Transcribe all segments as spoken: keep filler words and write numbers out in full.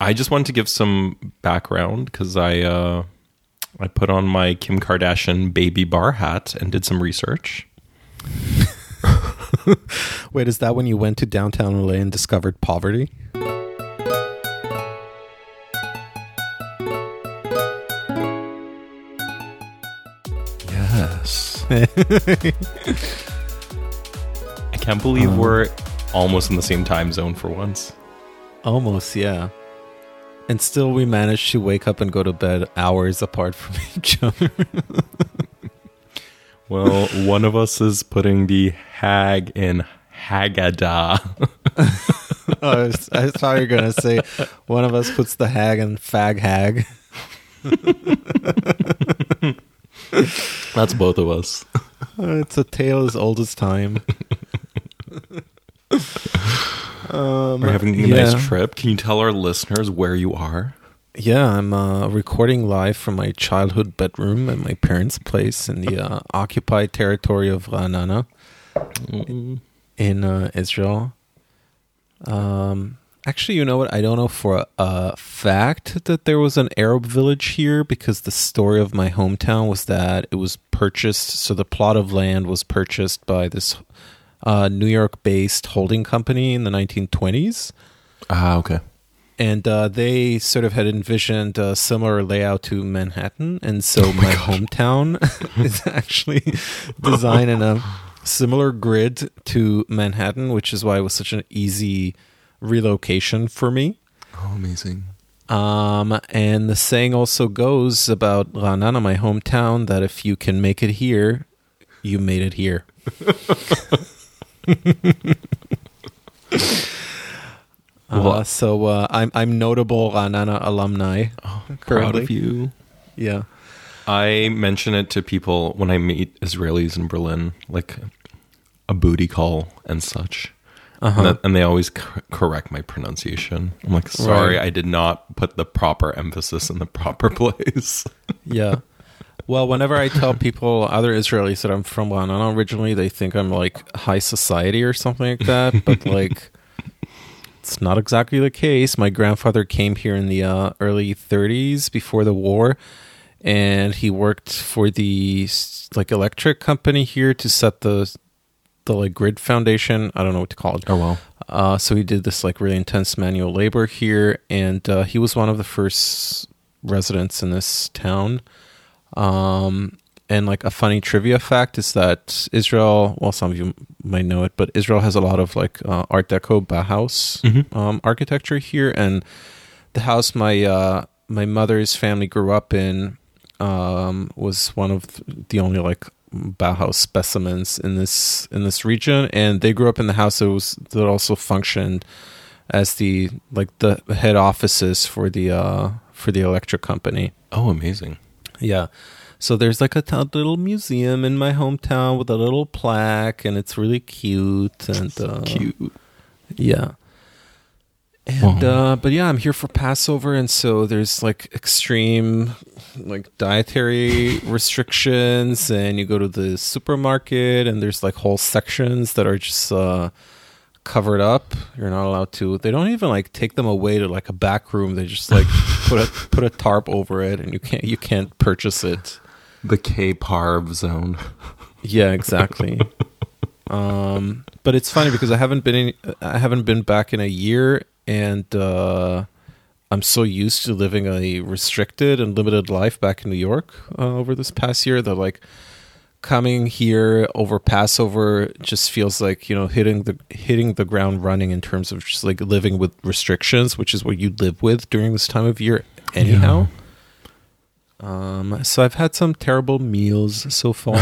I just wanted to give some background because I uh, I put on my Kim Kardashian baby bar hat and did some research. Wait, is that when you went to downtown L A and discovered poverty? Yes. I can't believe um, we're almost in the same time zone for once. Almost, yeah. And still we managed to wake up and go to bed hours apart from each other. Well, one of us is putting the hag in Haggadah. I, was, I thought you were going to say one of us puts the hag in fag hag. That's both of us. It's a tale as old as time. Um, we're having a yeah. nice trip. Can you tell our listeners where you are? Yeah, I'm uh, recording live from my childhood bedroom at my parents' place in the uh, occupied territory of Ra'anana mm. in uh, Israel. Um, actually, you know what? I don't know for a, a fact that there was an Arab village here because the story of my hometown was that it was purchased. So the plot of land was purchased by this Uh, New York-based holding company in the nineteen twenties. Ah, okay. And uh, they sort of had envisioned a similar layout to Manhattan. And so oh my, my hometown is actually designed in a similar grid to Manhattan, which is why it was such an easy relocation for me. Oh, amazing. Um, and the saying also goes about Ra'anana, my hometown, that if you can make it here, you made it here. uh, so uh, I'm I'm notable Ra'anana alumni. Oh, proud of you. Yeah, I mention it to people when I meet Israelis in Berlin, like a booty call and such, uh-huh. and, that, and they always c- correct my pronunciation. I'm like, sorry, right. I did not put the proper emphasis in the proper place. Yeah. Well, whenever I tell people, other Israelis, that I'm from Ra'anana originally, they think I'm like high society or something like that. But like, it's not exactly the case. My grandfather came here in the uh, early thirties before the war, and he worked for the like electric company here to set the the like grid foundation. I don't know what to call it. Oh well. Uh, so he did this like really intense manual labor here, and uh, he was one of the first residents in this town. Um, and like a funny trivia fact is that Israel, well, some of you might know it, but Israel has a lot of like uh, Art Deco Bauhaus mm-hmm. um, architecture here. And the house my uh, my mother's family grew up in um, was one of the only like Bauhaus specimens in this in this region. And they grew up in the house that was that also functioned as the like the head offices for the uh, for the electric company. Oh, amazing. Yeah. So there's like a t- little museum in my hometown with a little plaque, and it's really cute. And uh, cute. Yeah. And uh, but yeah, I'm here for Passover, and so there's like extreme like dietary restrictions, and you go to the supermarket and there's like whole sections that are just uh, covered up. You're not allowed to. They don't even like take them away to like a back room. They just like put a put a tarp over it, and you can't you can't purchase it. The K-PARV zone. Yeah, exactly. um, but it's funny because I haven't been in, I haven't been back in a year, and uh, I'm so used to living a restricted and limited life back in New York uh, over this past year that like. Coming here over Passover just feels like, you know, hitting the hitting the ground running in terms of just like living with restrictions, which is what you live with during this time of year anyhow. Yeah. Um, so I've had some terrible meals so far.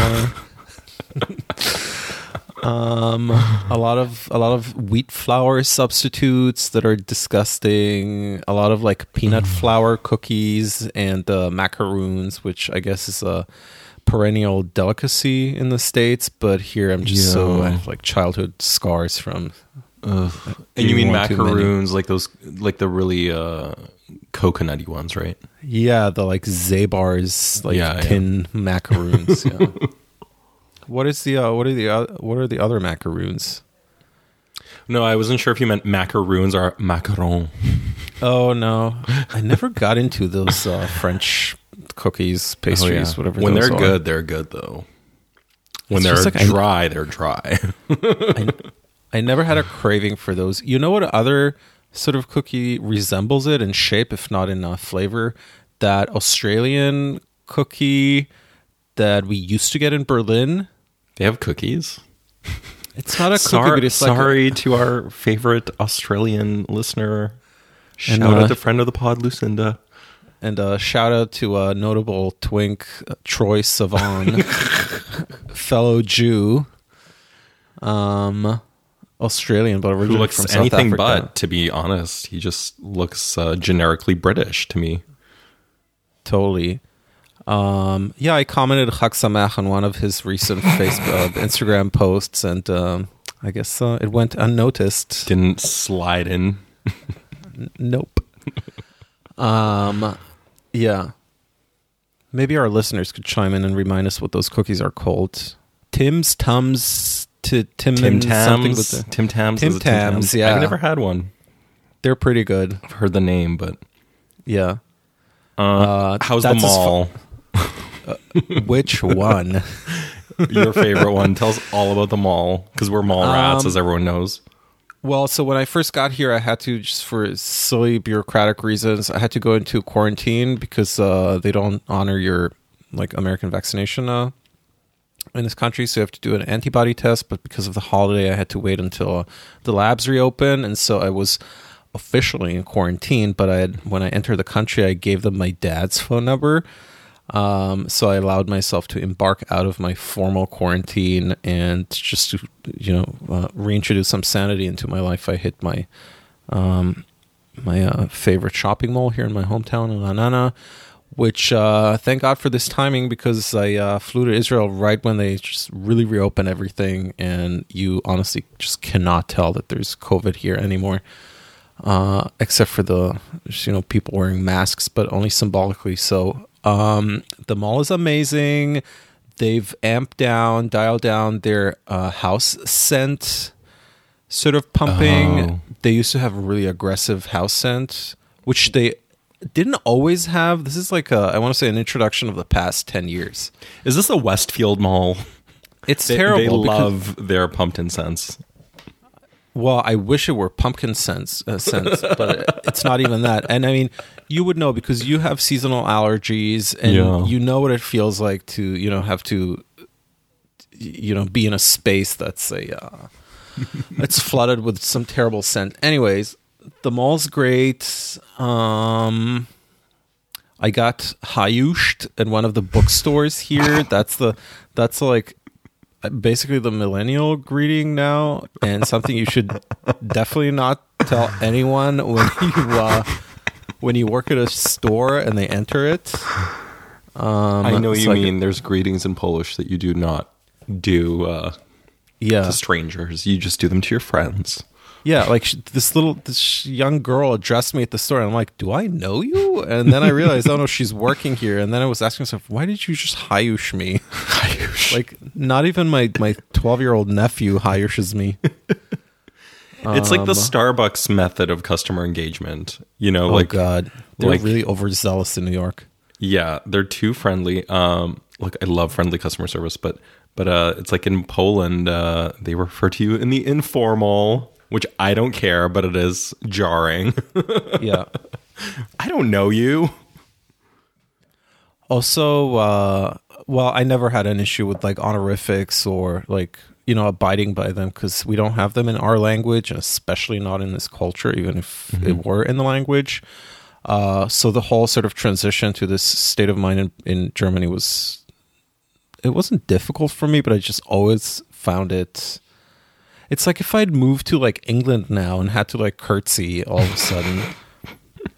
um, a lot of a lot of wheat flour substitutes that are disgusting. A lot of like peanut flour cookies and uh, macarons, which I guess is a perennial delicacy in the States, but here I'm just yeah. so I have like childhood scars from Ugh. And you mean macaroons, like those like the really uh coconutty ones, right? Yeah, the like Zabars, like yeah, tin yeah. macaroons. Yeah. What is the uh, what are the uh, what are the other macaroons? No, I wasn't sure if you meant macaroons or macaron. Oh, no. I never got into those uh, French cookies, pastries, oh, yeah. whatever. When those they're are. good, they're good, though. When it's they're like dry, I, they're dry. I, I never had a craving for those. You know what other sort of cookie resembles it in shape, if not in uh, flavor? That Australian cookie that we used to get in Berlin. They have cookies? It's not a sorry, cookie, but it's like sorry a, to our favorite Australian listener. Shout and, uh, out to friend of the pod, Lucinda. And uh, shout out to a notable twink, uh, Troye Sivan, fellow Jew, um, Australian, but originally who looks from anything South Africa. But, to be honest, he just looks uh, generically British to me. Totally. Um, yeah, I commented Chag Sameach on one of his recent Facebook, Instagram posts, and um, I guess uh, it went unnoticed. Didn't slide in. N- nope. Um, yeah. Maybe our listeners could chime in and remind us what those cookies are called. Tim's, Tums, t- Tim, Tim Tams. With the, Tim Tams. Tim Tams, Tim Tams, yeah. I've never had one. They're pretty good. I've heard the name, but... Yeah. Uh, how's the mall? Fu- uh, which one? Your favorite one. Tell us all about the mall, because we're mall rats, um, as everyone knows. Well, so when I first got here, I had to, just for silly bureaucratic reasons, I had to go into quarantine because uh, they don't honor your like American vaccination uh, in this country. So you have to do an antibody test. But because of the holiday, I had to wait until uh, the labs reopen. And so I was officially in quarantine. But I had, when I entered the country, I gave them my dad's phone number. Um, so I allowed myself to embark out of my formal quarantine and just to, you know, uh, reintroduce some sanity into my life. I hit my, um, my, uh, favorite shopping mall here in my hometown in Ra'anana, which, uh, thank God for this timing, because I, uh, flew to Israel right when they just really reopened everything. And you honestly just cannot tell that there's COVID here anymore. Uh, except for the, you know, people wearing masks, but only symbolically. So, Um, the mall is amazing. They've amped down, dialed down their uh, house scent sort of pumping. Oh. They used to have a really aggressive house scent, which they didn't always have. This is like, a, I want to say, an introduction of the past ten years. Is this a Westfield mall? It's they, terrible. They love because, their pumpkin scents. Well, I wish it were pumpkin scents, uh, scents but it, it's not even that. And I mean... You would know because you have seasonal allergies and yeah. you know what it feels like to, you know, have to, you know, be in a space that's a, uh, it's flooded with some terrible scent. Anyways, the mall's great. Um, I got hayushed at one of the bookstores here. That's the, that's like basically the millennial greeting now, and something you should definitely not tell anyone when you, uh, when you work at a store and they enter it. Um, I know so you I mean. Could, there's greetings in Polish that you do not do uh, yeah. to strangers. You just do them to your friends. Yeah, like sh- this little this young girl addressed me at the store, and I'm like, do I know you? And then I realized, oh no, she's working here. And then I was asking myself, why did you just hayush me? Hayush. Like, not even my twelve-year-old nephew hayushes me. It's like the Starbucks method of customer engagement, you know. Oh like, God, they're like, really overzealous in New York. Yeah, they're too friendly. Um, look, I love friendly customer service, but but uh, it's like in Poland, uh, they refer to you in the informal, which I don't care, but it is jarring. Yeah, I don't know you. Also, uh, well, I never had an issue with like honorifics or like. You know, abiding by them, because we don't have them in our language, and especially not in this culture, even if mm-hmm. it were in the language. Uh, so the whole sort of transition to this state of mind in, in Germany was, it wasn't difficult for me, but I just always found it. It's like if I'd moved to like England now and had to like curtsy all of a sudden.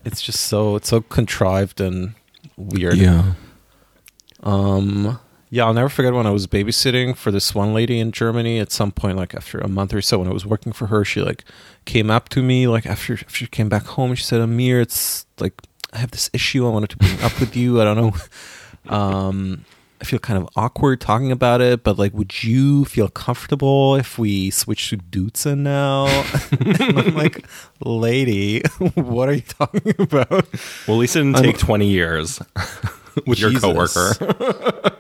It's just so, it's so contrived and weird. Yeah. Um... Yeah, I'll never forget when I was babysitting for this one lady in Germany at some point, like after a month or so when I was working for her, she like came up to me, like after, after she came back home, she said, Amir, it's like, I have this issue I wanted to bring up with you. I don't know. Um, I feel kind of awkward talking about it, but like, would you feel comfortable if we switch to Duza now? And I'm like, lady, what are you talking about? Well, at least it didn't take I'm, twenty years with Jesus. Your coworker.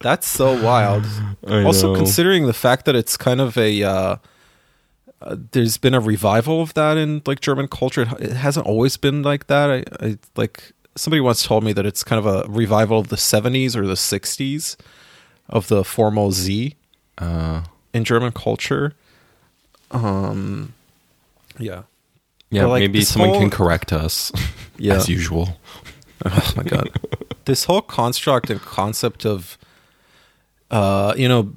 That's so wild. I also, know. Considering the fact that it's kind of a, uh, uh, there's been a revival of that in like German culture. It, it hasn't always been like that. I, I like. Somebody once told me that it's kind of a revival of the seventies or the sixties of the formal Z uh, in German culture. Um, yeah. Yeah, like, maybe someone whole, can correct us yeah. as usual. Oh, my God. This whole construct and concept of, uh, you know,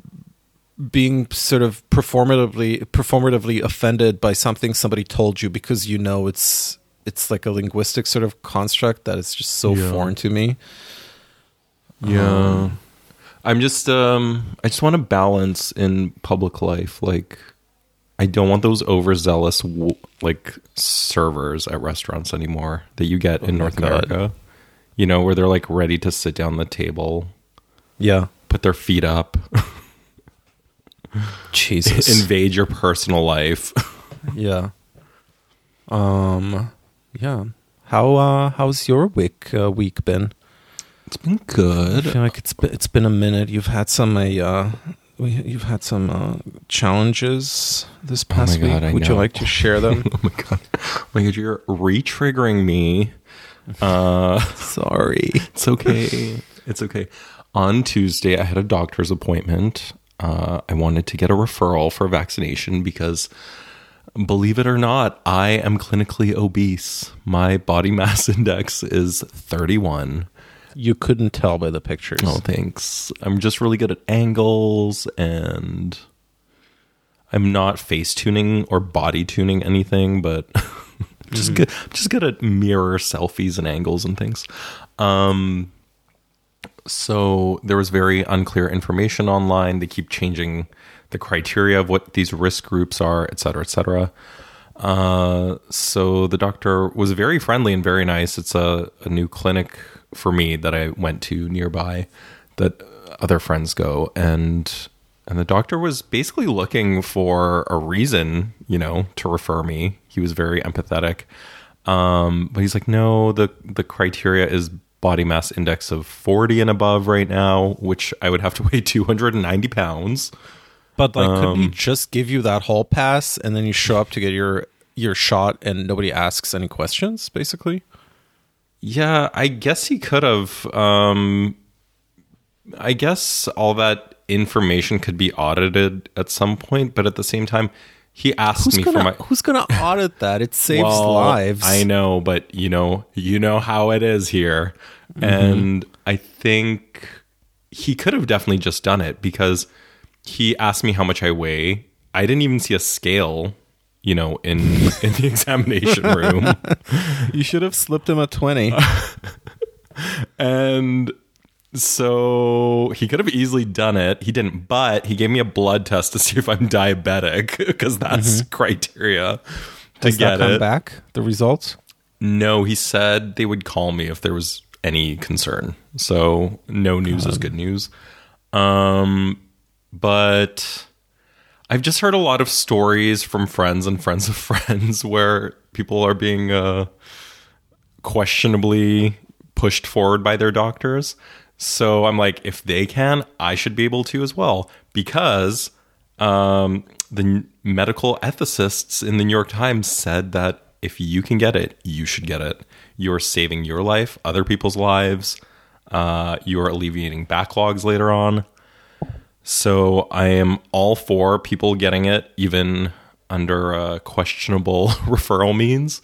being sort of performatively performatively offended by something somebody told you because you know it's... It's like a linguistic sort of construct that is just so yeah. foreign to me. Yeah. Um, I'm just, um, I just want to balance in public life. Like, I don't want those overzealous, w- like, servers at restaurants anymore that you get oh in North God. America, you know, where they're like ready to sit down the table. Yeah. Put their feet up. Jesus. Invade your personal life. yeah. Um, Yeah. How uh how's your week uh, week been? It's been good. I feel like it's been, it's been a minute. You've had some a uh you've had some uh, challenges this past oh my God, week. I Would know. You like to share them? oh my God. Oh my God, you're re-triggering me. Uh sorry. It's okay. It's okay. On Tuesday I had a doctor's appointment. Uh I wanted to get a referral for vaccination because believe it or not, I am clinically obese. My body mass index is thirty-one. You couldn't tell by the pictures. Oh, thanks. I'm just really good at angles, and I'm not face tuning or body tuning anything, but just mm-hmm. good, just good at mirror selfies and angles and things. Um, so there was very unclear information online. They keep changing the criteria of what these risk groups are, et cetera, et cetera. Uh, so the doctor was very friendly and very nice. It's a, a new clinic for me that I went to nearby that other friends go. And and the doctor was basically looking for a reason, you know, to refer me. He was very empathetic. Um, but he's like, no, the, the criteria is body mass index of forty and above right now, which I would have to weigh two hundred ninety pounds. But like, um, couldn't he just give you that hall pass and then you show up to get your your shot and nobody asks any questions, basically? Yeah, I guess he could have. Um, I guess all that information could be audited at some point, but at the same time, he asked who's me gonna, for my... Who's going to audit that? It saves well, lives. I know, but you know, you know how it is here. Mm-hmm. And I think he could have definitely just done it because... He asked me how much I weigh. I didn't even see a scale, you know, in in the examination room. You should have slipped him a twenty. And so he could have easily done it. He didn't, but he gave me a blood test to see if I'm diabetic because that's mm-hmm. criteria to Has get that come it. Back the results? No, he said they would call me if there was any concern. So no news God. Is good news. Um. But I've just heard a lot of stories from friends and friends of friends where people are being uh, questionably pushed forward by their doctors. So I'm like, if they can, I should be able to as well. Because um, the medical ethicists in the New York Times said that if you can get it, you should get it. You're saving your life, other people's lives. Uh, you're alleviating backlogs later on. So I am all for people getting it, even under uh, questionable referral means.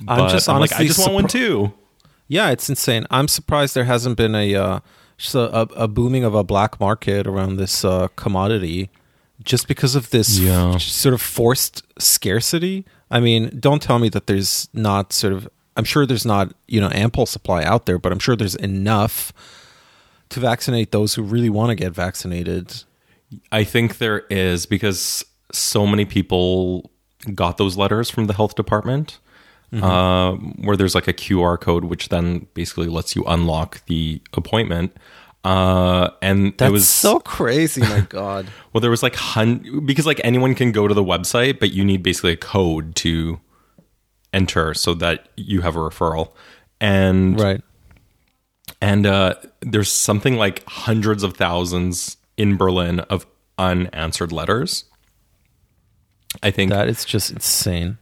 But I'm just I'm honestly, like, I just surpri- want one too. Yeah, it's insane. I'm surprised there hasn't been a uh, just a, a booming of a black market around this uh, commodity, just because of this yeah. f- sort of forced scarcity. I mean, don't tell me that there's not sort of. I'm sure there's not you know ample supply out there, but I'm sure there's enough to vaccinate those who really want to get vaccinated. I think there is, because so many people got those letters from the health department mm-hmm. uh, where there's like a Q R code, which then basically lets you unlock the appointment. Uh, and That's it was so crazy. My God. Well, there was like hun- because like anyone can go to the website, but you need basically a code to enter so that you have a referral. And right. And uh, there's something like hundreds of thousands in Berlin of unanswered letters. I think that it's just insane.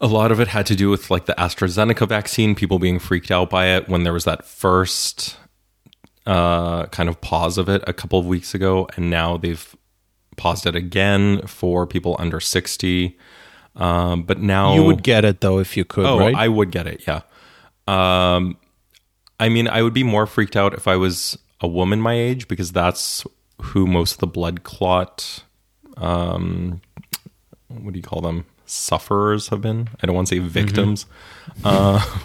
A lot of it had to do with like the AstraZeneca vaccine, people being freaked out by it when there was that first Uh, kind of pause of it a couple of weeks ago, and now they've paused it again for people under sixty. Um, but now you would get it though if you could. Oh, right? I would get it. Yeah. Um, I mean, I would be more freaked out if I was a woman my age, because that's who most of the blood clot, um, what do you call them, sufferers have been. I don't want to say victims. Mm-hmm. Uh,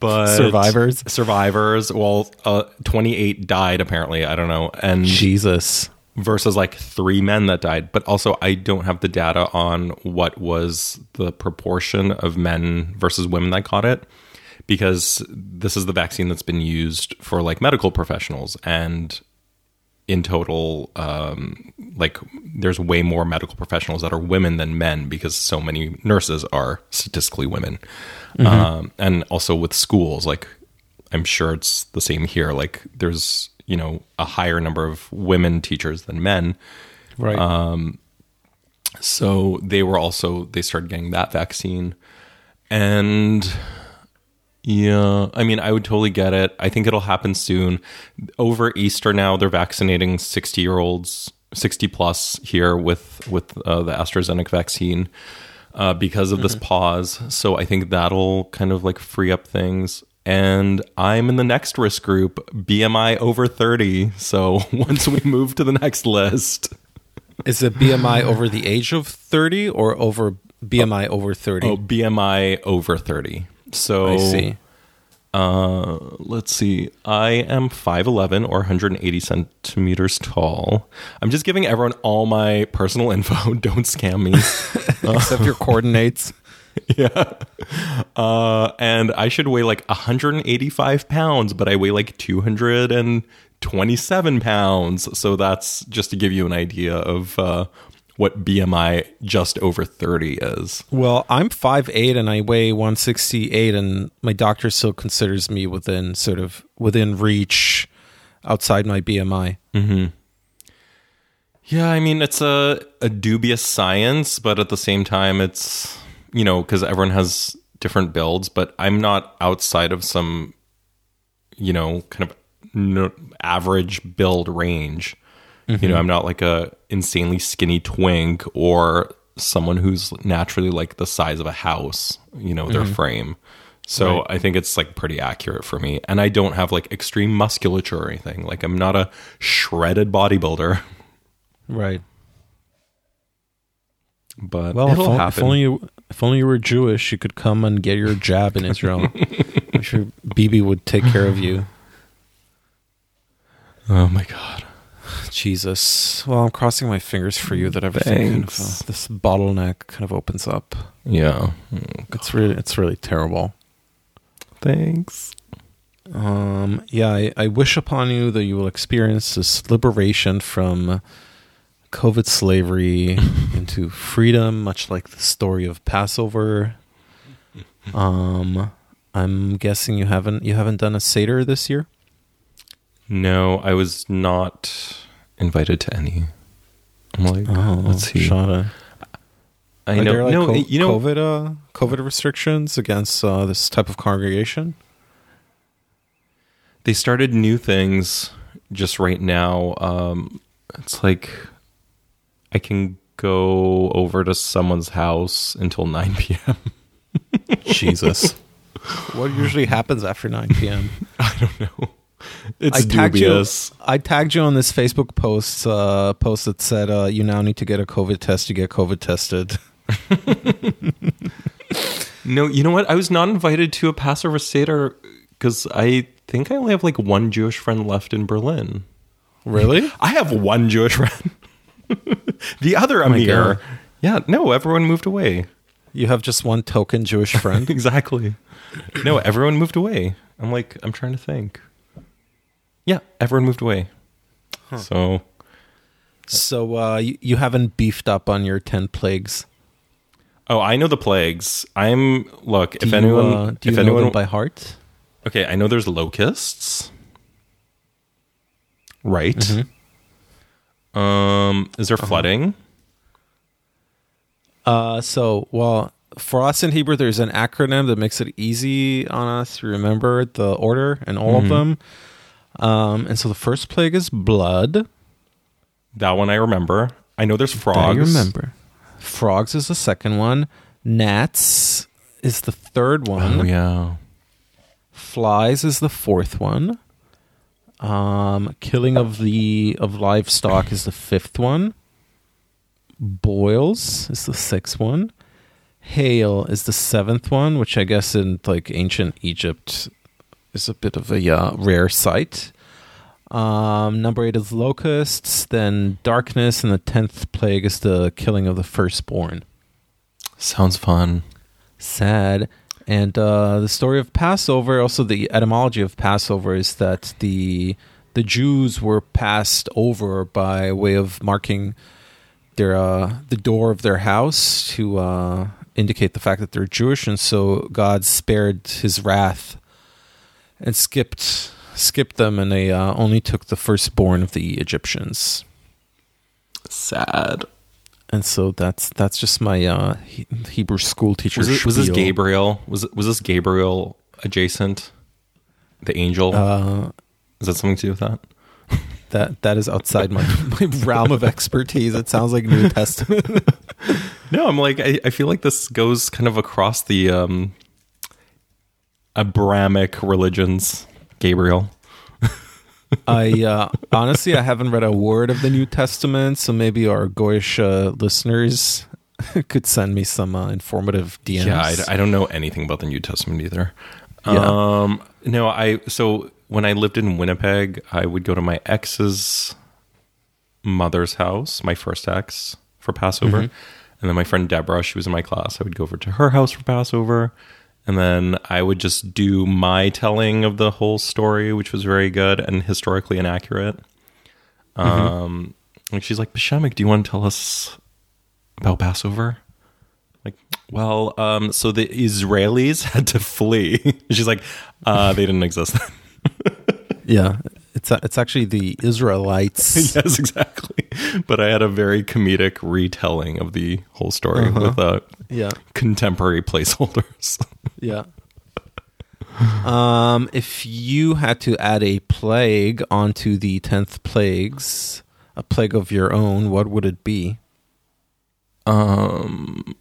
but survivors survivors well uh twenty-eight died apparently, I don't know, and Jesus versus like three men that died. But also I don't have the data on what was the proportion of men versus women that caught it, because this is the vaccine that's been used for like medical professionals, and in total um like there's way more medical professionals that are women than men, because so many nurses are statistically women. Mm-hmm. Um and also with schools, like I'm sure it's the same here, like there's, you know, a higher number of women teachers than men, right? Um so they were also they started getting that vaccine. And yeah, I mean, I would totally get it. I think it'll happen soon. Over Easter now, they're vaccinating sixty-year-olds, sixty-plus here with with uh, the AstraZeneca vaccine uh, because of mm-hmm. this pause. So I think that'll kind of like free up things. And I'm in the next risk group, B M I over thirty. So once we move to the next list. Is it B M I over the age of thirty or over B M I over thirty? Oh, B M I over thirty. So, I see. Uh, let's see. I am five eleven or one hundred eighty centimeters tall. I'm just giving everyone all my personal info. Don't scam me. Except uh, your coordinates. Yeah. Uh, and I should weigh like one hundred eighty-five pounds, but I weigh like two hundred twenty-seven pounds. So that's just to give you an idea of uh, what B M I just over thirty is. Well, I'm five eight and I weigh one hundred sixty-eight, and my doctor still considers me within sort of within reach outside my B M I. Mm-hmm. Yeah, I mean, it's a, a dubious science, but at the same time, it's, you know, because everyone has different builds, but I'm not outside of some, you know, kind of no, average build range. Mm-hmm. You know, I'm not like a insanely skinny twink or someone who's naturally like the size of a house, you know, their mm-hmm. frame. So right. I think it's like pretty accurate for me. And I don't have like extreme musculature or anything. Like I'm not a shredded bodybuilder. Right. But well, it'll if, happen. If only you, if only you were Jewish, you could come and get your jab in Israel. I'm sure Bibi would take care of you. Oh my God. Jesus. Well, I'm crossing my fingers for you that everything kind of, uh, this bottleneck kind of opens up. Yeah. Oh, it's really it's really terrible. Thanks. Um yeah, I, I wish upon you that you will experience this liberation from COVID slavery into freedom, much like the story of Passover. Um I'm guessing you haven't you haven't done a Seder this year? No, I was not invited to any. I'm like, oh, let's see. Shana. I Are know, there like no, co- you know, COVID, uh, COVID restrictions against uh, this type of congregation. They started new things just right now. Um, it's like I can go over to someone's house until nine p.m. Jesus, what usually happens after nine p.m.? I don't know. It's I dubious. You, I tagged you on this Facebook post uh, post that said uh, you now need to get a COVID test to get COVID tested. No, you know what? I was not invited to a Passover Seder because I think I only have like one Jewish friend left in Berlin. Really? I have one Jewish friend. The other Amir. Oh yeah, no, everyone moved away. You have just one token Jewish friend? Exactly. No, everyone moved away. I'm like, I'm trying to think. Yeah, everyone moved away. Huh. So, so uh, you, you haven't beefed up on your ten plagues. Oh, I know the plagues. I'm look. Do if you, anyone, uh, do you if know anyone them by heart? Okay, I know there's locusts. Right. Mm-hmm. Um, is there uh-huh. flooding? Uh, so well, for us in Hebrew, there's an acronym that makes it easy on us to remember the order and all mm-hmm. of them. Um, and so the first plague is blood. That one I remember. I know there's frogs. I remember. Frogs is the second one. Gnats is the third one. Oh, yeah. Flies is the fourth one. Um, killing of the of livestock is the fifth one. Boils is the sixth one. Hail is the seventh one, which I guess in like ancient Egypt is a bit of a uh, rare sight. Um, number eight is locusts, then darkness, and the tenth plague is the killing of the firstborn. Sounds fun. Sad. And uh, the story of Passover, also the etymology of Passover, is that the the Jews were passed over by way of marking their uh, the door of their house to uh, indicate the fact that they're Jewish, and so God spared his wrath and skipped skipped them, and they uh, only took the firstborn of the Egyptians. Sad. And so that's that's just my uh, he- Hebrew school teacher. Was, it, was this Gabriel? Was was this Gabriel adjacent? The angel? Uh, is that something to do with that? That that is outside my, my realm of expertise. It sounds like New Testament. No, I'm like I, I feel like this goes kind of across the um, Abrahamic religions. Gabriel. I uh, honestly I haven't read a word of the New Testament, so maybe our Goyish uh, listeners could send me some uh, informative D Ms. Yeah, I, I don't know anything about the New Testament either. Yeah. Um, no, I so when I lived in Winnipeg, I would go to my ex's mother's house, my first ex, for Passover, mm-hmm. and then my friend Deborah, she was in my class. I would go over to her house for Passover. And then I would just do my telling of the whole story, which was very good and historically inaccurate. Mm-hmm. Um, and she's like, B'Shemek, do you want to tell us about Passover? Like, well, um, so the Israelis had to flee. She's like, uh, they didn't exist. Yeah, it's a, it's actually the Israelites. Yes, exactly. But I had a very comedic retelling of the whole story uh-huh. with uh, yeah. contemporary placeholders. Yeah. Um, if you had to add a plague onto the tenth plagues, a plague of your own, what would it be? Um,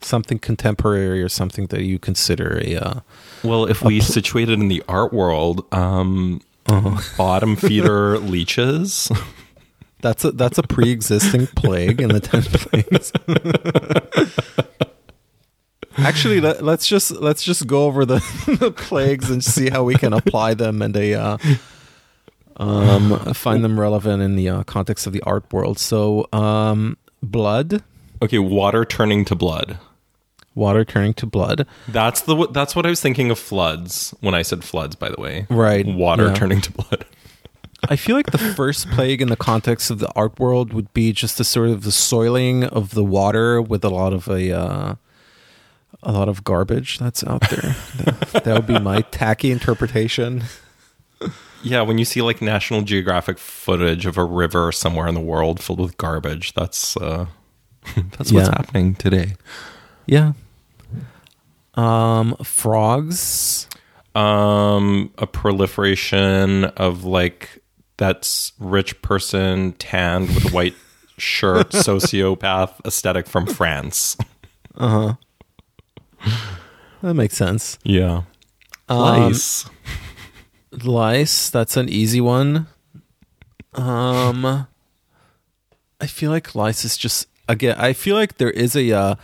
something contemporary or something that you consider a. Uh, well, if a we pl- situate it in the art world, um, uh-huh. bottom feeder leeches. That's a that's a pre-existing plague in the tenth plagues. Actually, let, let's just let's just go over the, the plagues and see how we can apply them and they, uh, um, find them relevant in the uh, context of the art world. So, um, blood. Okay, water turning to blood. Water turning to blood. That's the that's what I was thinking of floods when I said floods. By the way, right? Water yeah. turning to blood. I feel like the first plague in the context of the art world would be just the sort of the soiling of the water with a lot of a. Uh, A lot of garbage that's out there. That, that would be my tacky interpretation. Yeah, when you see like National Geographic footage of a river somewhere in the world filled with garbage, that's uh, that's yeah. what's happening today. Yeah. Um, frogs. Um, a proliferation of like that rich person tanned with a white shirt, sociopath aesthetic from France. Uh huh. That makes sense. Yeah. Lice. Um, lice. That's an easy one. Um, I feel like lice is just again. I feel like there is a uh,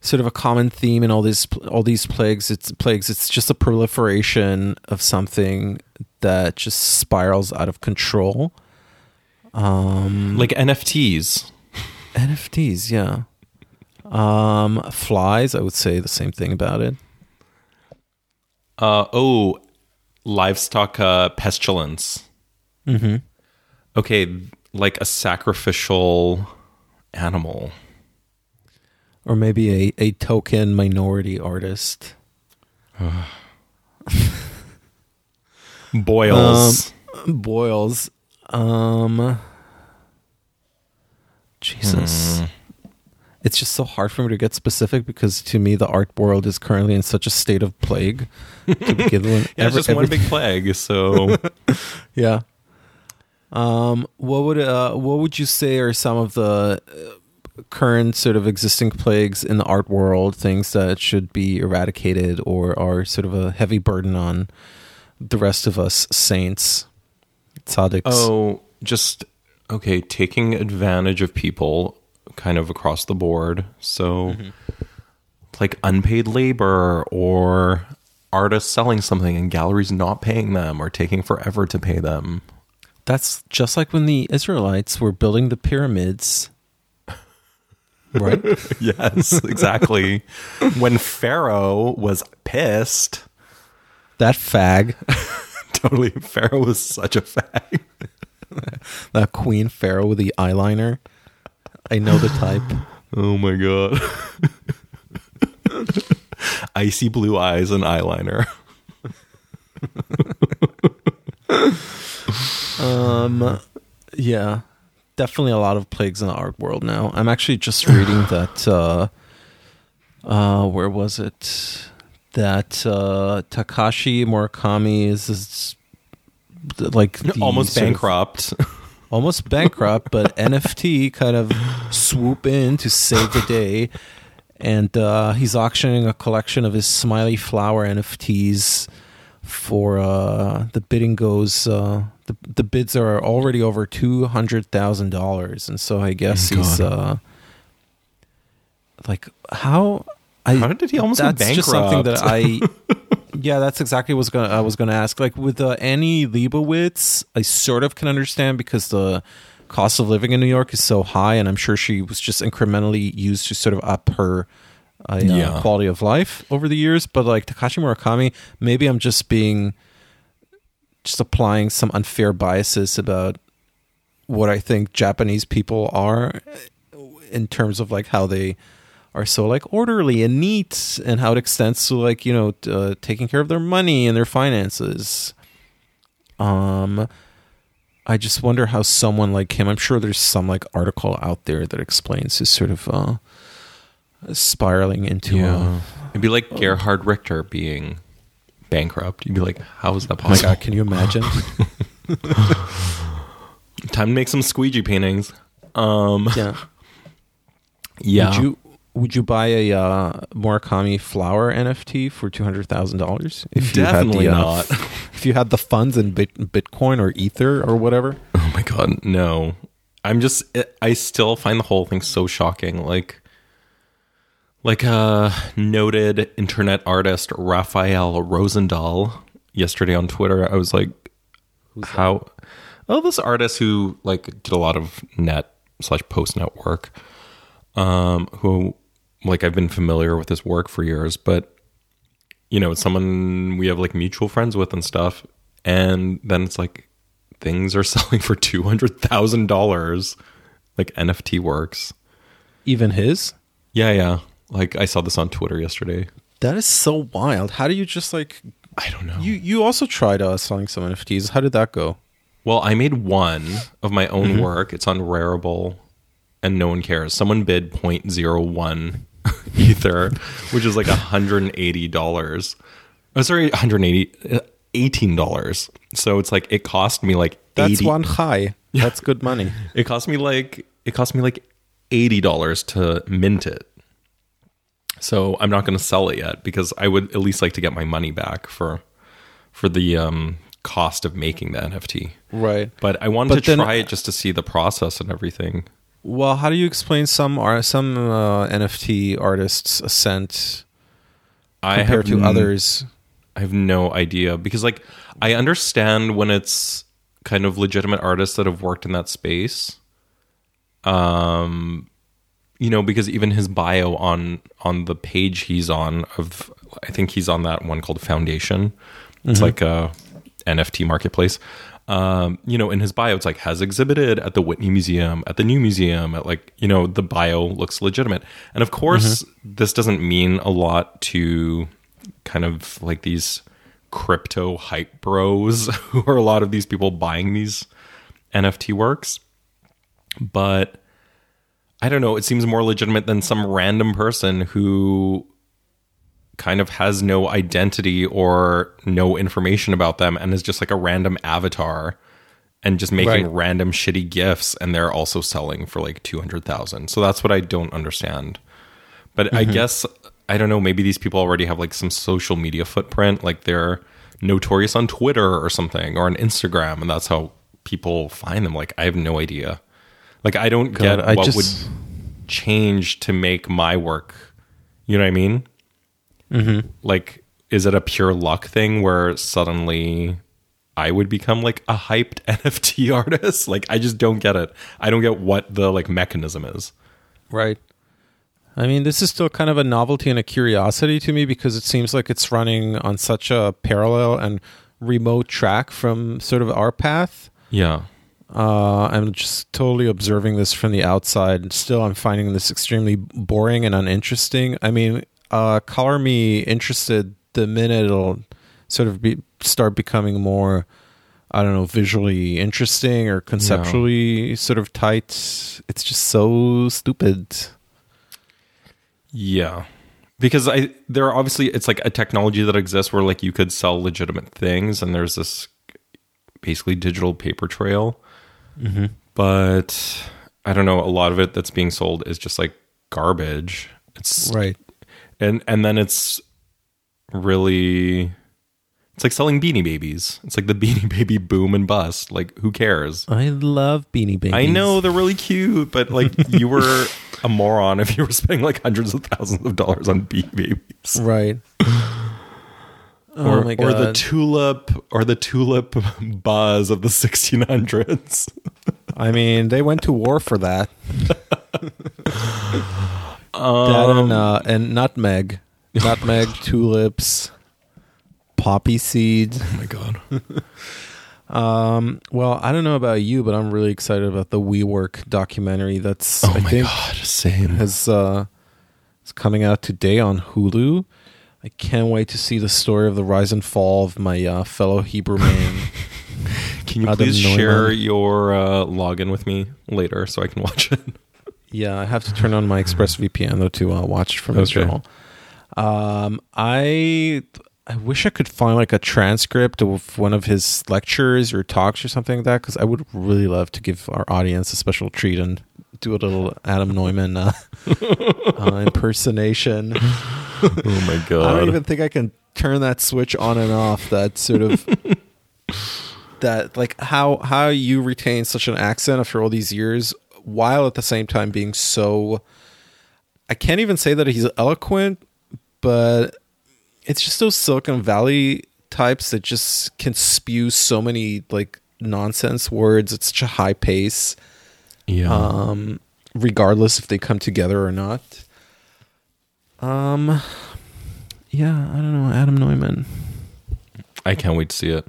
sort of a common theme in all these all these plagues. It's plagues. It's just a proliferation of something that just spirals out of control. Um, like N F Ts. N F Ts. Yeah. Um, flies, I would say the same thing about it. Uh, oh, livestock uh, pestilence. Mm-hmm. Okay, like a sacrificial animal. Or maybe a, a token minority artist. Boils. Um, boils. Um, Jesus. Hmm. It's just so hard for me to get specific because to me the art world is currently in such a state of plague. To begin with, yeah, every, it's just every, one big plague. So, yeah. Um, what would uh, what would you say are some of the current sort of existing plagues in the art world? Things that should be eradicated or are sort of a heavy burden on the rest of us saints, tzaddiks. Oh, just okay. Taking advantage of people. Kind of across the board. So mm-hmm. like unpaid labor or artists selling something and galleries not paying them or taking forever to pay them. That's just like when the Israelites were building the pyramids. Right? Yes, exactly. When Pharaoh was pissed. That fag. Totally. Pharaoh was such a fag. That Queen Pharaoh with the eyeliner. I know the type. Oh my god. Icy blue eyes and eyeliner. um yeah. Definitely a lot of plagues in the art world now. I'm actually just reading that uh uh where was it? That uh Takashi Murakami is, is like the almost bankrupt. Almost bankrupt, but N F T kind of swoop in to save the day. And uh, he's auctioning a collection of his smiley flower N F Ts for uh, the bidding goes. Uh, the, the bids are already over two hundred thousand dollars. And so I guess oh, he's uh, like, how? I, how did he almost that's be bankrupt? Just something that I... Yeah, that's exactly what I was going to ask. Like with uh, Annie Leibovitz, I sort of can understand because the cost of living in New York is so high, and I'm sure she was just incrementally used to sort of up her uh, yeah. quality of life over the years. But like Takashi Murakami, maybe I'm just being, just applying some unfair biases about what I think Japanese people are in terms of like how they... are so like orderly and neat and how it extends to like, you know, uh, taking care of their money and their finances. Um, I just wonder how someone like him, I'm sure there's some like article out there that explains his sort of uh, spiraling into yeah. a, it'd be like uh, Gerhard Richter being bankrupt. You'd be like, how is that possible? Oh my God, can you imagine? Time to make some squeegee paintings. Um, yeah. Yeah. Would you, Would you buy a uh, Murakami flower N F T for two hundred thousand dollars? Definitely you had the, not. Uh, if you had the funds in bit, Bitcoin or Ether or whatever. Oh my god, no! I'm just. I still find the whole thing so shocking. Like, like a noted internet artist Raphael Rosendahl yesterday on Twitter. I was like, Who's how? That? Oh, this artist who like did a lot of net slash post net work. Um, who. Like, I've been familiar with his work for years, but, you know, it's someone we have, like, mutual friends with and stuff, and then it's, like, things are selling for two hundred thousand dollars, like, N F T works. Even his? Yeah, yeah. Like, I saw this on Twitter yesterday. That is so wild. How do you just, like... I don't know. You you also tried uh, selling some N F Ts. How did that go? Well, I made one of my own mm-hmm. work. It's on Rarible, and no one cares. Someone bid zero point zero one Ether, which is like one hundred eighty dollars. Oh, sorry, one hundred eighty dollars, eighteen dollars. So it's like, it cost me like eighty dollars. That's one high. That's good money. It cost me like, it cost me like eighty dollars to mint it. So I'm not going to sell it yet because I would at least like to get my money back for, for the um, cost of making the N F T. Right. But I wanted but to then, try it just to see the process and everything. Well, how do you explain some are some uh, N F T artists' ascent compared to others? I have no idea because, like, I understand when it's kind of legitimate artists that have worked in that space. Um, you know, because even his bio on on the page he's on of, I think he's on that one called Foundation. It's mm-hmm. like a N F T marketplace. Um, you know, in his bio, it's like, has exhibited at the Whitney Museum, at the New Museum, at like, you know, the bio looks legitimate. And of course, mm-hmm. this doesn't mean a lot to kind of like these crypto hype bros who are a lot of these people buying these N F T works. But I don't know, it seems more legitimate than some random person who kind of has no identity or no information about them and is just like a random avatar and just making right. random shitty gifts, and they're also selling for like two hundred thousand. So that's what I don't understand. But mm-hmm. I guess, I don't know, maybe these people already have like some social media footprint, like they're notorious on Twitter or something, or on Instagram, and that's how people find them. Like, I have no idea. Like, I don't God, get I what just... would change to make my work, you know what I mean? Mm-hmm. Like, is it a pure luck thing where suddenly I would become like a hyped N F T artist? Like, I just don't get it. I don't get what the like mechanism is. Right. I mean, this is still kind of a novelty and a curiosity to me, because it seems like it's running on such a parallel and remote track from sort of our path. Yeah. Uh, I'm just totally observing this from the outside, and still I'm finding this extremely boring and uninteresting. I mean, Uh, color me interested the minute it'll sort of be, start becoming more, I don't know, visually interesting or conceptually no. sort of tight. It's just so stupid. Yeah. Because I there are obviously, it's like a technology that exists where like you could sell legitimate things, and there's this basically digital paper trail. Mm-hmm. But I don't know, a lot of it that's being sold is just like garbage. It's right. And and then it's really, it's like selling Beanie Babies. It's like the Beanie Baby boom and bust. Like, who cares? I love Beanie Babies. I know, they're really cute, but like you were a moron if you were spending like hundreds of thousands of dollars on Beanie Babies. Right. Or, oh my God. Or the tulip, or the tulip buzz of the sixteen hundreds. I mean, they went to war for that. That and, uh, and nutmeg, nutmeg, tulips, poppy seeds. Oh my God. um, well, I don't know about you, but I'm really excited about the WeWork documentary. That's oh I my think God, same. Has uh, it's coming out today on Hulu. I can't wait to see the story of the rise and fall of my uh, fellow Hebrew man. Can you Adam please Neumann. Share your uh, login with me later so I can watch it? Yeah, I have to turn on my ExpressVPN though to uh, watch from this journal. Um, I I wish I could find like a transcript of one of his lectures or talks or something like that, because I would really love to give our audience a special treat and do a little Adam Neumann uh, uh, impersonation. Oh my God! I don't even think I can turn that switch on and off. That sort of that like how how you retain such an accent after all these years, while at the same time being so, I can't even say that he's eloquent, but it's just those Silicon Valley types that just can spew so many like nonsense words at such a high pace. Yeah. Um, regardless if they come together or not. Um, yeah, I don't know, Adam Neumann. I can't wait to see it.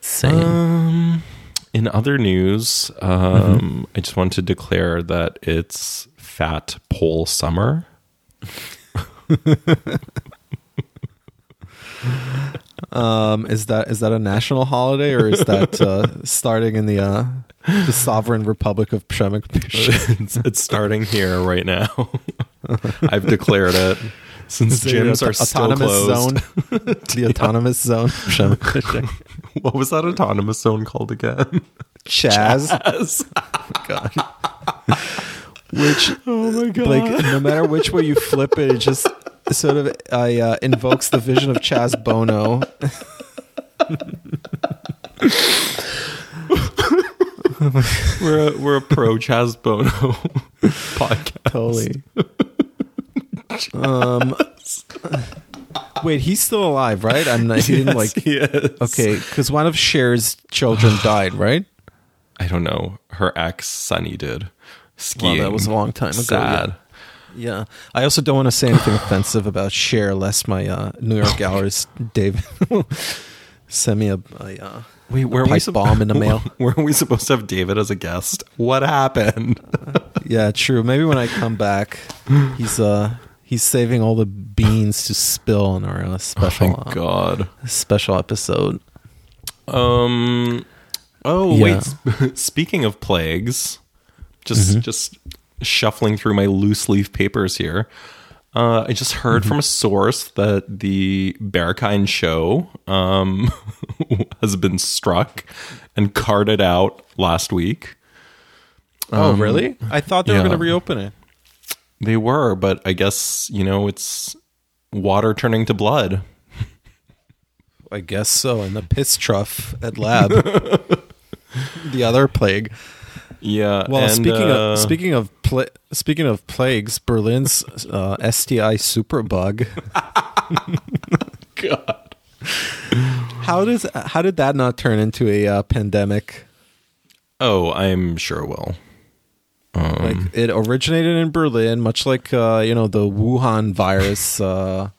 Same. Um, In other news, um, mm-hmm. I just want to declare that it's Fat Pole Summer. um, is that is that a national holiday, or is that uh, starting in the uh, the Sovereign Republic of Pshemek? it's, it's starting here right now. I've declared it. Since the gyms are still closed. The autonomous zone. What was that autonomous zone called again? Chaz. Chaz. Oh God. Which, oh my God. Like, no matter which way you flip it, it just sort of I uh, invokes the vision of Chaz Bono. we're a, we're a pro Chaz Bono podcast. Totally. Um, wait, he's still alive, right? I'm not. He yes, didn't like. He is. Okay, because one of Cher's children died, right? I don't know. Her ex Sunny did. Skiing. Wow, that was a long time ago. Sad. Yeah. yeah. I also don't want to say anything offensive about Cher, lest my uh, New York gallerist David Send me a, a, uh, Wait, where a pipe we, bomb in the mail. Were we supposed to have David as a guest? What happened? uh, yeah, true. Maybe when I come back, he's uh he's saving all the beans to spill on our uh, special. Oh my God, uh, special episode. Um. Oh yeah. Wait. Speaking of plagues, just mm-hmm. just shuffling through my loose leaf papers here. Uh, I just heard mm-hmm. from a source that the Berghain show um, has been struck and carted out last week. Oh, um, really? I thought they yeah. were going to reopen it. They were, but I guess, you know, it's water turning to blood. I guess so. And the piss trough at lab. The other plague. Yeah. Well, and, speaking uh, of speaking of pla- speaking of plagues, Berlin's uh, S T I superbug. God, how does how did that not turn into a uh, pandemic? Oh, I'm sure it will. Um, like it originated in Berlin, much like uh, you know the Wuhan virus, uh,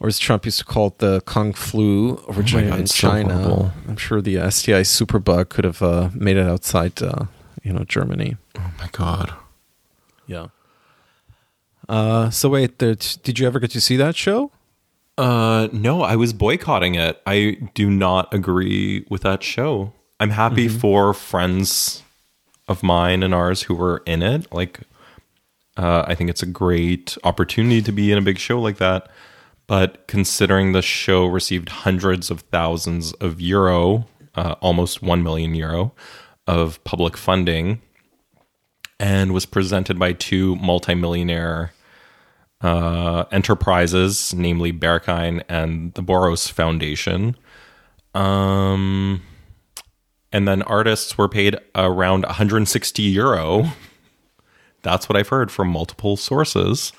or as Trump used to call it, the Kung Flu, originated oh God, in China. So I'm sure the S T I superbug could have uh, made it outside, uh, you know, Germany. Oh my God. Yeah. Uh, so wait, the, did you ever get to see that show? Uh, no, I was boycotting it. I do not agree with that show. I'm happy mm-hmm. for friends of mine and ours who were in it. Like, uh, I think it's a great opportunity to be in a big show like that. But considering the show received hundreds of thousands of euro, uh, almost one million euro of public funding, and was presented by two multimillionaire uh, enterprises, namely Berghain and the Boros Foundation. Um, and then artists were paid around one hundred sixty euro. That's what I've heard from multiple sources.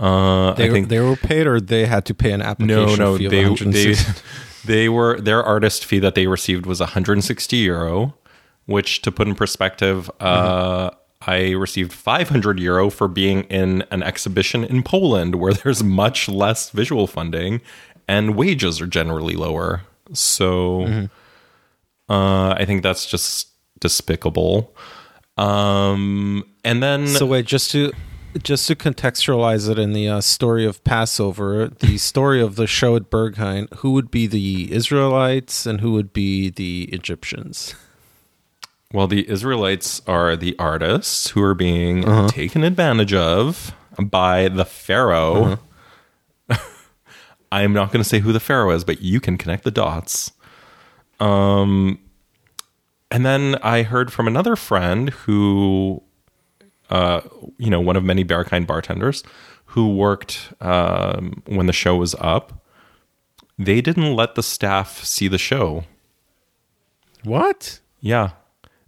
Uh, they, I think they were paid, or they had to pay an application no, no, fee of they, they, they were their artist fee that they received was one hundred sixty euro, which, to put in perspective, uh, mm-hmm. I received five hundred euro for being in an exhibition in Poland where there's much less visual funding and wages are generally lower. So mm-hmm. uh, I think that's just despicable. Um, and then so wait, just to. Just to contextualize it in the uh, story of Passover, the story of the show at Berghain, who would be the Israelites and who would be the Egyptians? Well, the Israelites are the artists who are being uh-huh. taken advantage of by the Pharaoh. Uh-huh. I'm not going to say who the Pharaoh is, but you can connect the dots. Um, and then I heard from another friend who... Uh, you know, one of many Berghain bartenders who worked um, when the show was up. They didn't let the staff see the show. What? Yeah,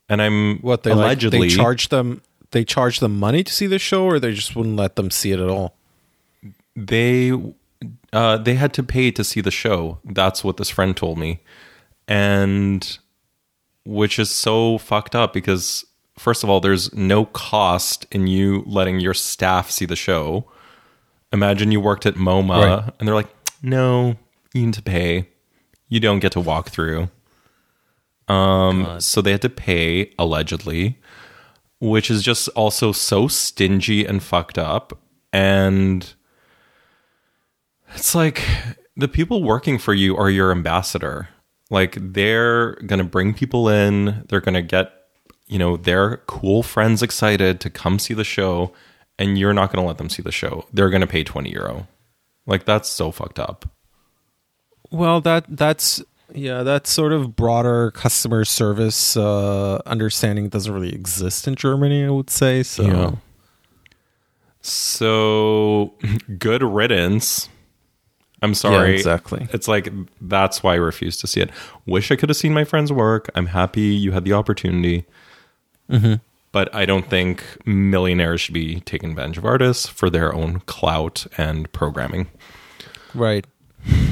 and I'm what they allegedly like, they charged them. They charged them money to see the show, or they just wouldn't let them see it at all. They uh, they had to pay to see the show. That's what this friend told me, and which is so fucked up because. First of all, there's no cost in you letting your staff see the show. Imagine you worked at MoMA right. and they're like, no, you need to pay. You don't get to walk through. Um, God. So they had to pay, allegedly, which is just also so stingy and fucked up. And it's like the people working for you are your ambassador. Like they're going to bring people in. They're going to get you know, their cool friends excited to come see the show and you're not going to let them see the show. They're going to pay twenty euro. Like that's so fucked up. Well, that that's, yeah, that sort of broader customer service uh, understanding doesn't really exist in Germany, I would say. So, yeah. So good riddance. I'm sorry. Yeah, exactly. It's like, that's why I refuse to see it. Wish I could have seen my friend's work. I'm happy you had the opportunity. Mm-hmm. But I don't think millionaires should be taking advantage of artists for their own clout and programming. Right.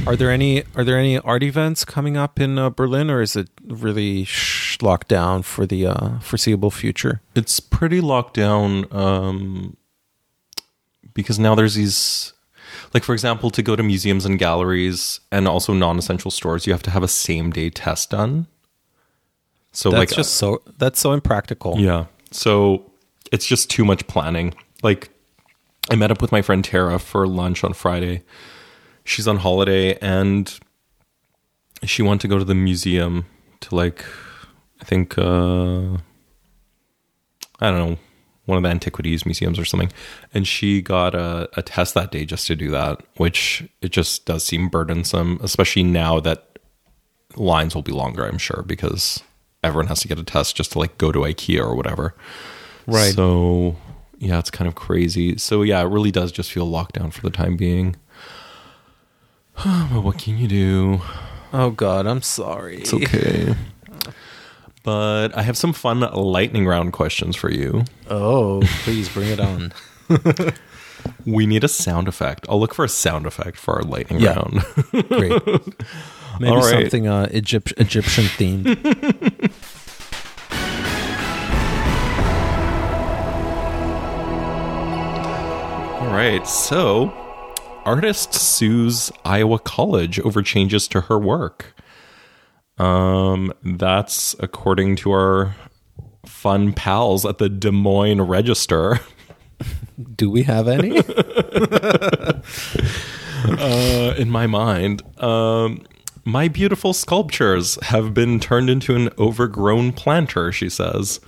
Are there any Are there any art events coming up in uh, Berlin, or is it really sh- locked down for the uh, foreseeable future? It's pretty locked down um, because now there's these Like, for example, to go to museums and galleries and also non-essential stores, you have to have a same-day test done. So that's like, just so that's so impractical. Yeah. So it's just too much planning. Like, I met up with my friend Tara for lunch on Friday. She's on holiday and she wanted to go to the museum to, like, I think, uh, I don't know, one of the antiquities museums or something. And she got a, a test that day just to do that, which it just does seem burdensome, especially now that lines will be longer, I'm sure, because everyone has to get a test just to, like, go to IKEA or whatever. Right. So, yeah, it's kind of crazy. So, yeah, it really does just feel locked down for the time being. But what can you do? Oh, God, I'm sorry. It's okay. But I have some fun lightning round questions for you. Oh, please bring it on. We need a sound effect. I'll look for a sound effect for our lightning yeah. round. Great. Maybe right. something uh, Egypt- Egyptian themed. All right, so... Artist sues Iowa College over changes to her work. Um, that's according to our fun pals at the Des Moines Register. Do we have any? uh, in my mind, um, my beautiful sculptures have been turned into an overgrown planter, she says.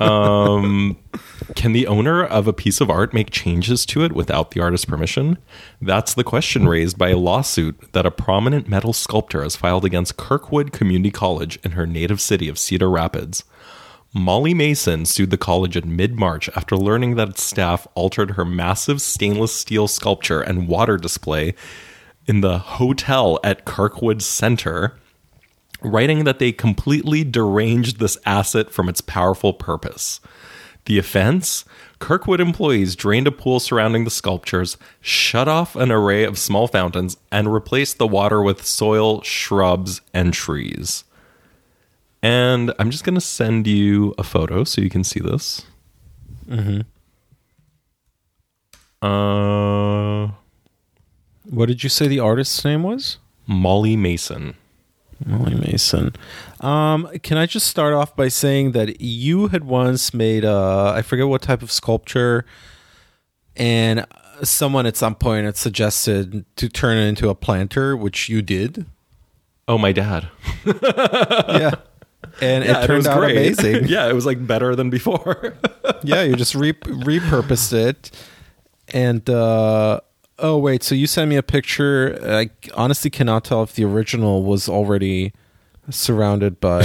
um, can the owner of a piece of art make changes to it without the artist's permission? That's the question raised by a lawsuit that a prominent metal sculptor has filed against Kirkwood Community College in her native city of Cedar Rapids. Molly Mason sued the college in mid-March after learning that its staff altered her massive stainless steel sculpture and water display in the hotel at Kirkwood Center, writing that they completely deranged this asset from its powerful purpose. The offense? Kirkwood employees drained a pool surrounding the sculptures, shut off an array of small fountains, and replaced the water with soil, shrubs, and trees. And I'm just going to send you a photo so you can see this. Mm-hmm. Uh, what did you say the artist's name was? Molly Mason. Molly Mason. Um, can I just start off by saying that you had once made a, I forget what type of sculpture, and someone at some point had suggested to turn it into a planter, which you did. Oh, my dad. yeah. And yeah, it turned it out great. Amazing. yeah, it was like better than before. yeah, you just re- repurposed it. And, uh, oh, wait, so you sent me a picture. I honestly cannot tell if the original was already surrounded by...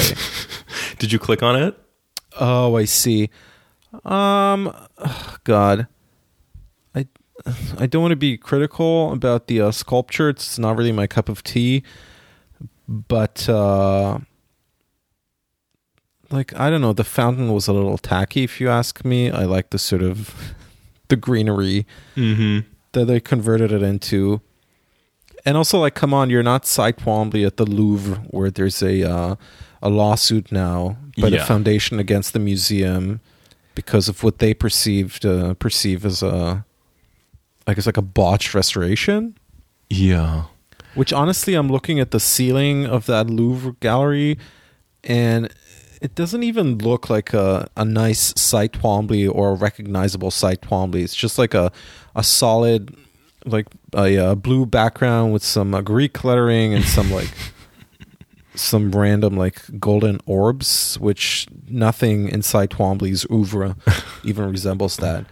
Did you click on it? Oh, I see. Um, oh, God. I I don't want to be critical about the uh, sculpture. It's not really my cup of tea. But, uh, like, I don't know. The fountain was a little tacky, if you ask me. I like the sort of... the greenery. Mm-hmm. That they converted it into. And also, like, come on, you're not Cy Twombly at the Louvre where there's a uh, a lawsuit now by yeah. the Foundation against the museum because of what they perceived uh, perceive as a, I guess, like a botched restoration. Yeah. Which, honestly, I'm looking at the ceiling of that Louvre gallery, and it doesn't even look like a, a nice Cy Twombly or a recognizable Cy Twombly. It's just like a, a solid, like a, a blue background with some uh, Greek lettering and some like some random like golden orbs, which nothing in Cy Twombly's oeuvre even resembles that.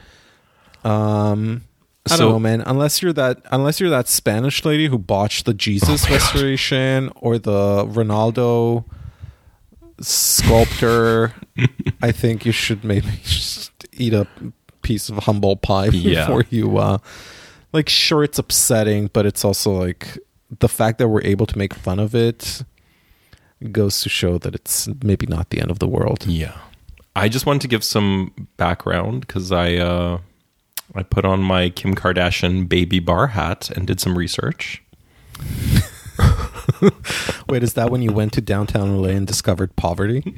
Um, I so, don't know, man. Unless you're that, unless you're that Spanish lady who botched the Jesus oh restoration God. Or the Ronaldo sculptor, I think you should maybe just eat a piece of Humboldt pie yeah. before you uh like sure it's upsetting, but it's also like the fact that we're able to make fun of it goes to show that it's maybe not the end of the world. Yeah. I just wanted to give some background because I uh I put on my Kim Kardashian baby bar hat and did some research. Wait, is that when you went to downtown L A and discovered poverty?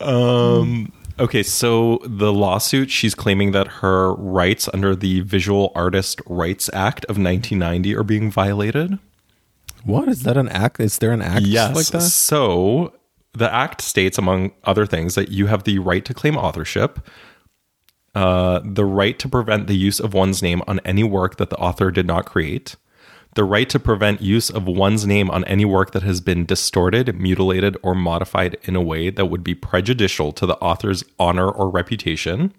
um, Okay, so the lawsuit, she's claiming that her rights under the Visual Artist Rights Act of nineteen ninety are being violated. What? Is that an act? Is there an act yes. like that? So the act states, among other things, that you have the right to claim authorship, uh, the right to prevent the use of one's name on any work that the author did not create, the right to prevent use of one's name on any work that has been distorted, mutilated, or modified in a way that would be prejudicial to the author's honor or reputation,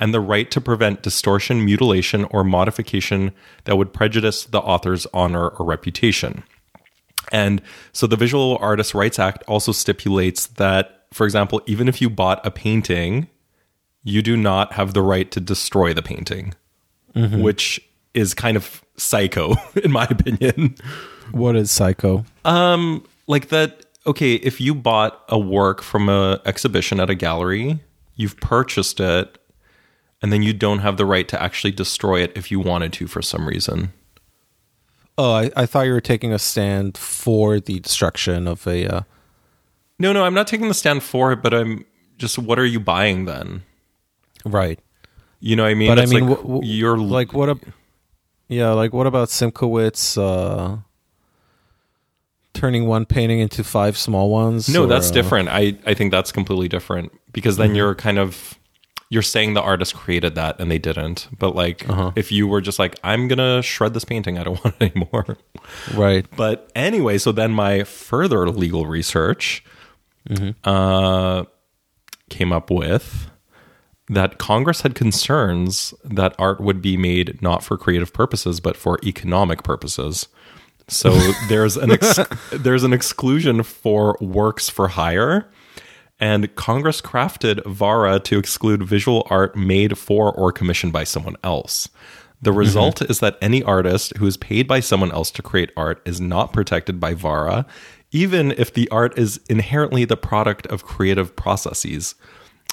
and the right to prevent distortion, mutilation, or modification that would prejudice the author's honor or reputation. And so the Visual Artists' Rights Act also stipulates that, for example, even if you bought a painting, you do not have the right to destroy the painting, mm-hmm. which is kind of psycho, in my opinion. What is psycho? Um, like that, okay, if you bought a work from an exhibition at a gallery, you've purchased it, and then you don't have the right to actually destroy it if you wanted to for some reason. Oh, I, I thought you were taking a stand for the destruction of a... Uh... No, no, I'm not taking the stand for it, but I'm just, what are you buying then? Right. You know what I mean? But That's I mean, like, w- w- you're... Like, what... A... Yeah, like what about Simkowitz uh, turning one painting into five small ones? No, or, that's different. I, I think that's completely different because then mm-hmm. you're kind of, you're saying the artist created that and they didn't. But like uh-huh. if you were just like, I'm going to shred this painting, I don't want it anymore. Right. But anyway, so then my further legal research mm-hmm. uh, came up with... that Congress had concerns that art would be made not for creative purposes, but for economic purposes. So there's an ex- there's an exclusion for works for hire, and Congress crafted VARA to exclude visual art made for or commissioned by someone else. The result mm-hmm. is that any artist who is paid by someone else to create art is not protected by VARA, even if the art is inherently the product of creative processes.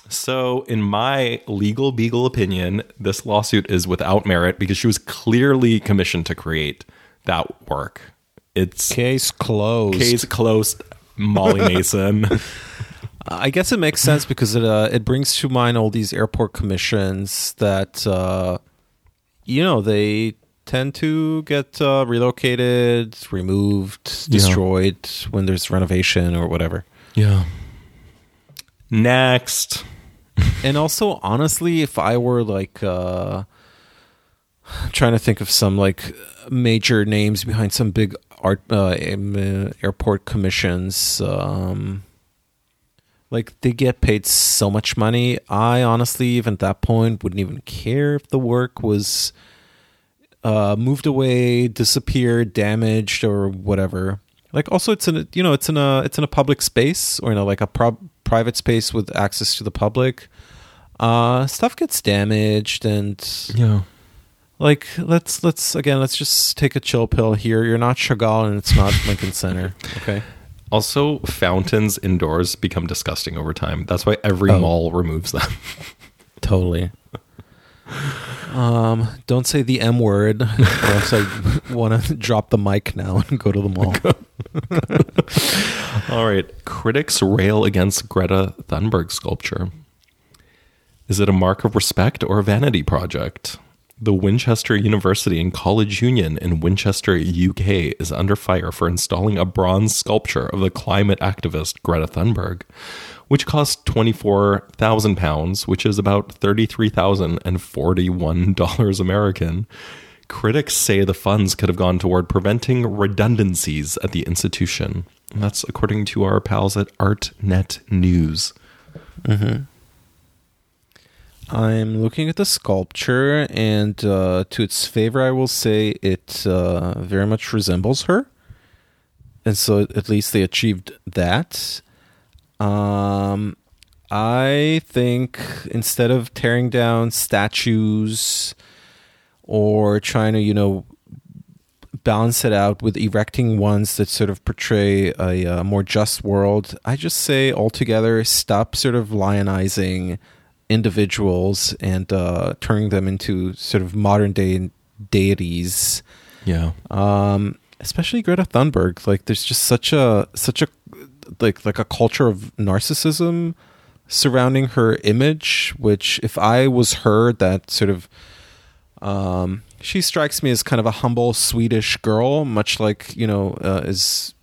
So in my legal beagle opinion, this lawsuit is without merit because she was clearly commissioned to create that work. It's case closed. Case closed, Molly Mason. I guess it makes sense because it uh, it brings to mind all these airport commissions that, uh, you know, they tend to get uh, relocated, removed, destroyed yeah. when there's renovation or whatever. Yeah. Next. And also, honestly, if I were like uh, trying to think of some like major names behind some big art uh, airport commissions, um, like they get paid so much money. I honestly, even at that point, wouldn't even care if the work was uh, moved away, disappeared, damaged, or whatever. Like, also, it's in a, you know, it's in a it's in a public space or in a, like a prob. private space with access to the public, uh stuff gets damaged and yeah like let's let's again let's just take a chill pill here. You're not Chagall and it's not Lincoln Center. Okay. Also, fountains indoors become disgusting over time. That's why every oh. mall removes them. Totally. Um don't say the M word or else I want to drop the mic now and go to the mall. All right. Critics rail against Greta Thunberg sculpture. Is it a mark of respect or a vanity project? The Winchester University and College Union in Winchester, U K is under fire for installing a bronze sculpture of the climate activist Greta Thunberg, which cost twenty-four thousand pounds, which is about thirty-three thousand forty-one dollars American. Critics say the funds could have gone toward preventing redundancies at the institution. And that's according to our pals at ArtNet News. Mm-hmm. I'm looking at the sculpture, and uh, to its favor, I will say it uh, very much resembles her. And so at least they achieved that. Um, I think instead of tearing down statues or trying to, you know, balance it out with erecting ones that sort of portray a, a more just world, I just say altogether stop sort of lionizing individuals and uh, turning them into sort of modern day deities. Yeah. Um, especially Greta Thunberg. Like, there's just such a such a like like a culture of narcissism surrounding her image, which if I was her, that sort of, um, she strikes me as kind of a humble Swedish girl, much like, you know, uh, is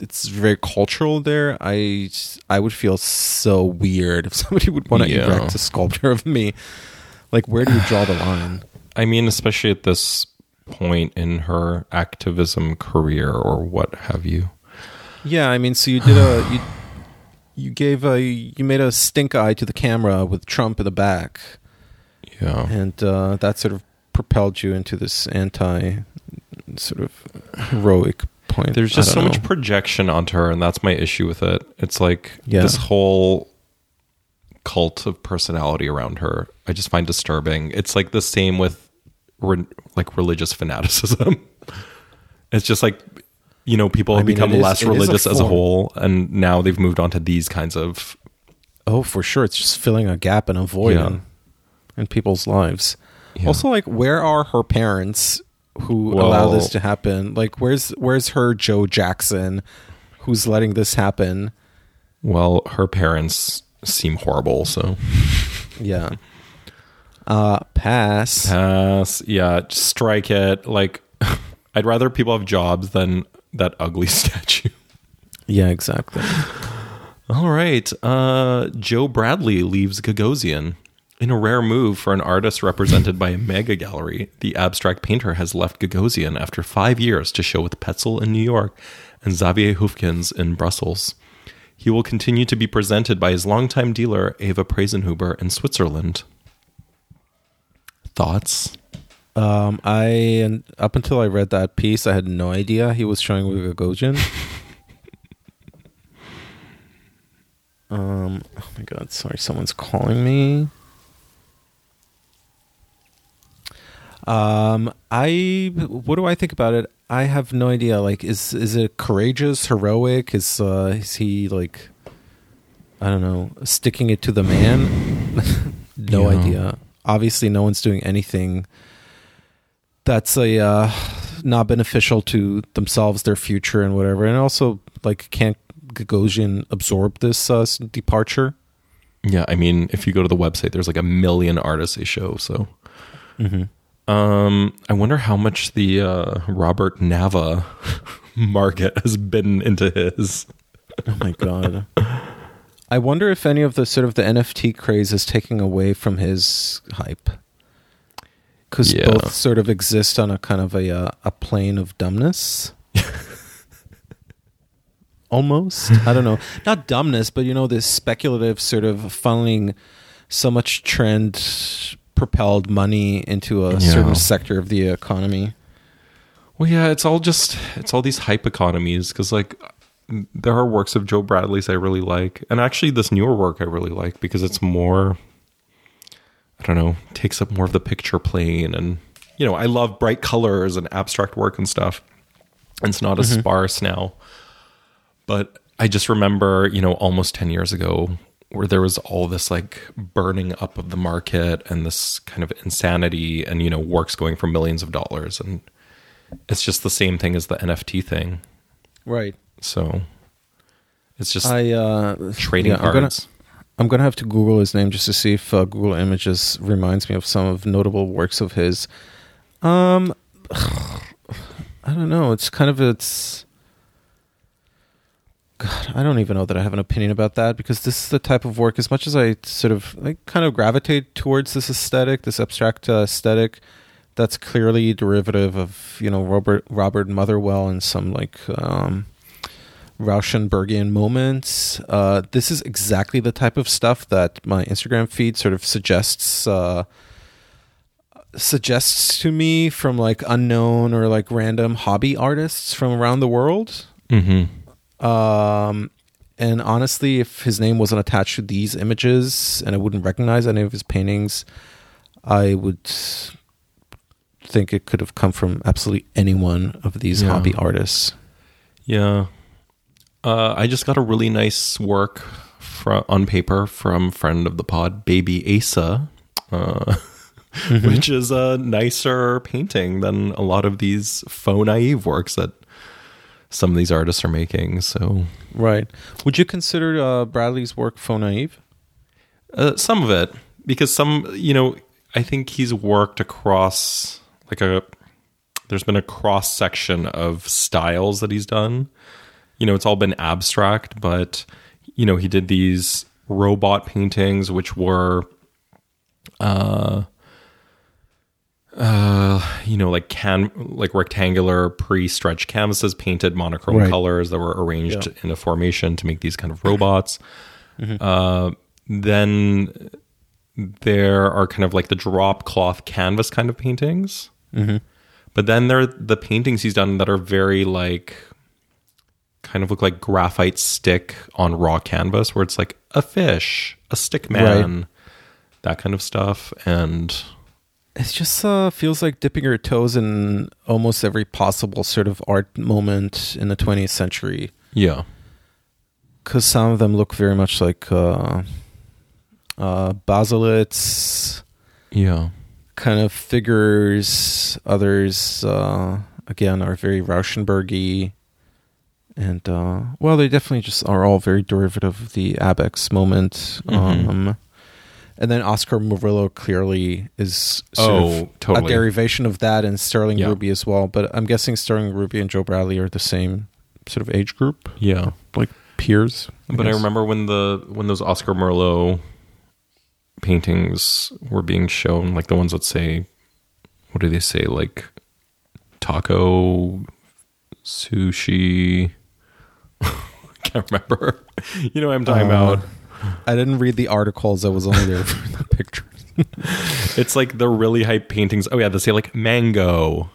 it's very cultural there. I, I would feel so weird if somebody would want to yeah. erect a sculpture of me. Like, where do you draw the line? I mean, especially at this point in her activism career or what have you. Yeah, I mean, so you did a you, you gave a you made a stink eye to the camera with Trump in the back. Yeah. And uh, that sort of propelled you into this anti sort of heroic point. There's just so know. much projection onto her, and that's my issue with it. It's like yeah. this whole cult of personality around her I just find disturbing. It's like the same with re- like religious fanaticism. It's just like, you know, people have I mean, become is, less religious a as a whole, and now they've moved on to these kinds of... Oh, for sure. It's just filling a gap and a void yeah. in, in people's lives. Yeah. Also, like, where are her parents who well, allow this to happen? Like, where's where's her Joe Jackson who's letting this happen? Well, her parents seem horrible, so... yeah. Uh, pass. Pass. Yeah, strike it. Like, I'd rather people have jobs than... that ugly statue. Yeah, exactly. All right. Uh, Joe Bradley leaves Gagosian. In a rare move for an artist represented by a mega gallery, the abstract painter has left Gagosian after five years to show with Petzl in New York and Xavier Hufkens in Brussels. He will continue to be presented by his longtime dealer, Eva Preisenhuber, in Switzerland. Thoughts? Um, I and up until I read that piece, I had no idea he was showing with Gagosian. um, oh my god, sorry, someone's calling me. Um, I what do I think about it? I have no idea. Like, is is it courageous, heroic? Is uh, is he like, I don't know, sticking it to the man? no yeah. idea. Obviously, no one's doing anything that's a uh, not beneficial to themselves, their future, and whatever. And also, like, can't Gagosian absorb this uh, departure? Yeah, I mean, if you go to the website, there's like a million artists they show. So, mm-hmm. um, I wonder how much the uh, Robert Nava market has bitten into his. Oh my god! I wonder if any of the sort of the N F T craze is taking away from his hype. Because yeah. both sort of exist on a kind of a uh, a plane of dumbness. Almost. I don't know. Not dumbness, but, you know, this speculative sort of funneling so much trend-propelled money into a yeah. certain sector of the economy. Well, yeah, it's all just, it's all these hype economies. Because, like, there are works of Joe Bradley's I really like. And actually, this newer work I really like because it's more... I don't know, takes up more of the picture plane. And, you know, I love bright colors and abstract work and stuff. It's not as mm-hmm. sparse now. But I just remember, you know, almost ten years ago where there was all this like burning up of the market and this kind of insanity and, you know, works going for millions of dollars. And it's just the same thing as the N F T thing. Right. So it's just I, uh, trading yeah, cards. I'm gonna- I'm going to have to Google his name just to see if uh, Google Images reminds me of some of notable works of his. Um, I don't know. It's kind of, it's... God, I don't even know that I have an opinion about that because this is the type of work, as much as I sort of, I kind of gravitate towards this aesthetic, this abstract uh, aesthetic, that's clearly derivative of, you know, Robert, Robert Motherwell and some like... Um, Rauschenbergian moments. Uh, this is exactly the type of stuff that my Instagram feed sort of suggests uh, suggests to me from like unknown or like random hobby artists from around the world. Mm-hmm. Um, and honestly, if his name wasn't attached to these images and I wouldn't recognize any of his paintings, I would think it could have come from absolutely any one of these yeah. hobby artists. Yeah. Uh, I just got a really nice work fr- on paper from friend of the pod, Baby Asa, uh, mm-hmm. which is a nicer painting than a lot of these faux naive works that some of these artists are making. So, right. Would you consider uh, Bradley's work faux naive? Uh, some of it, because some, you know, I think he's worked across like a. There's been a cross section of styles that he's done. You know, it's all been abstract, but you know, he did these robot paintings, which were, uh, uh, you know, like can like rectangular pre-stretched canvases painted monochrome right. colors that were arranged yeah. in a formation to make these kind of robots. Mm-hmm. Uh, then there are kind of like the drop cloth canvas kind of paintings. Mm-hmm. But then there are the paintings he's done that are very like, kind of look like graphite stick on raw canvas, where it's like a fish, a stick man, right. that kind of stuff. And it just uh, feels like dipping your toes in almost every possible sort of art moment in the twentieth century. Yeah. Because some of them look very much like uh, uh, basilettes. Yeah. Kind of figures. Others uh again are very Rauschenberg-y, and uh well they definitely just are all very derivative of the Abex moment. Mm-hmm. Um and then Oscar Murillo clearly is sort oh, of totally. a derivation of that, and Sterling yeah. Ruby as well, but I'm guessing Sterling Ruby and Joe Bradley are the same sort of age group, yeah like peers. I but guess. I remember when the when those Oscar Murillo paintings were being shown, like the ones that say, what do they say, like taco sushi I can't remember, you know what I'm talking uh, about. I didn't read the articles, I was only there for the pictures. It's like the really hype paintings. Oh yeah they say like mango,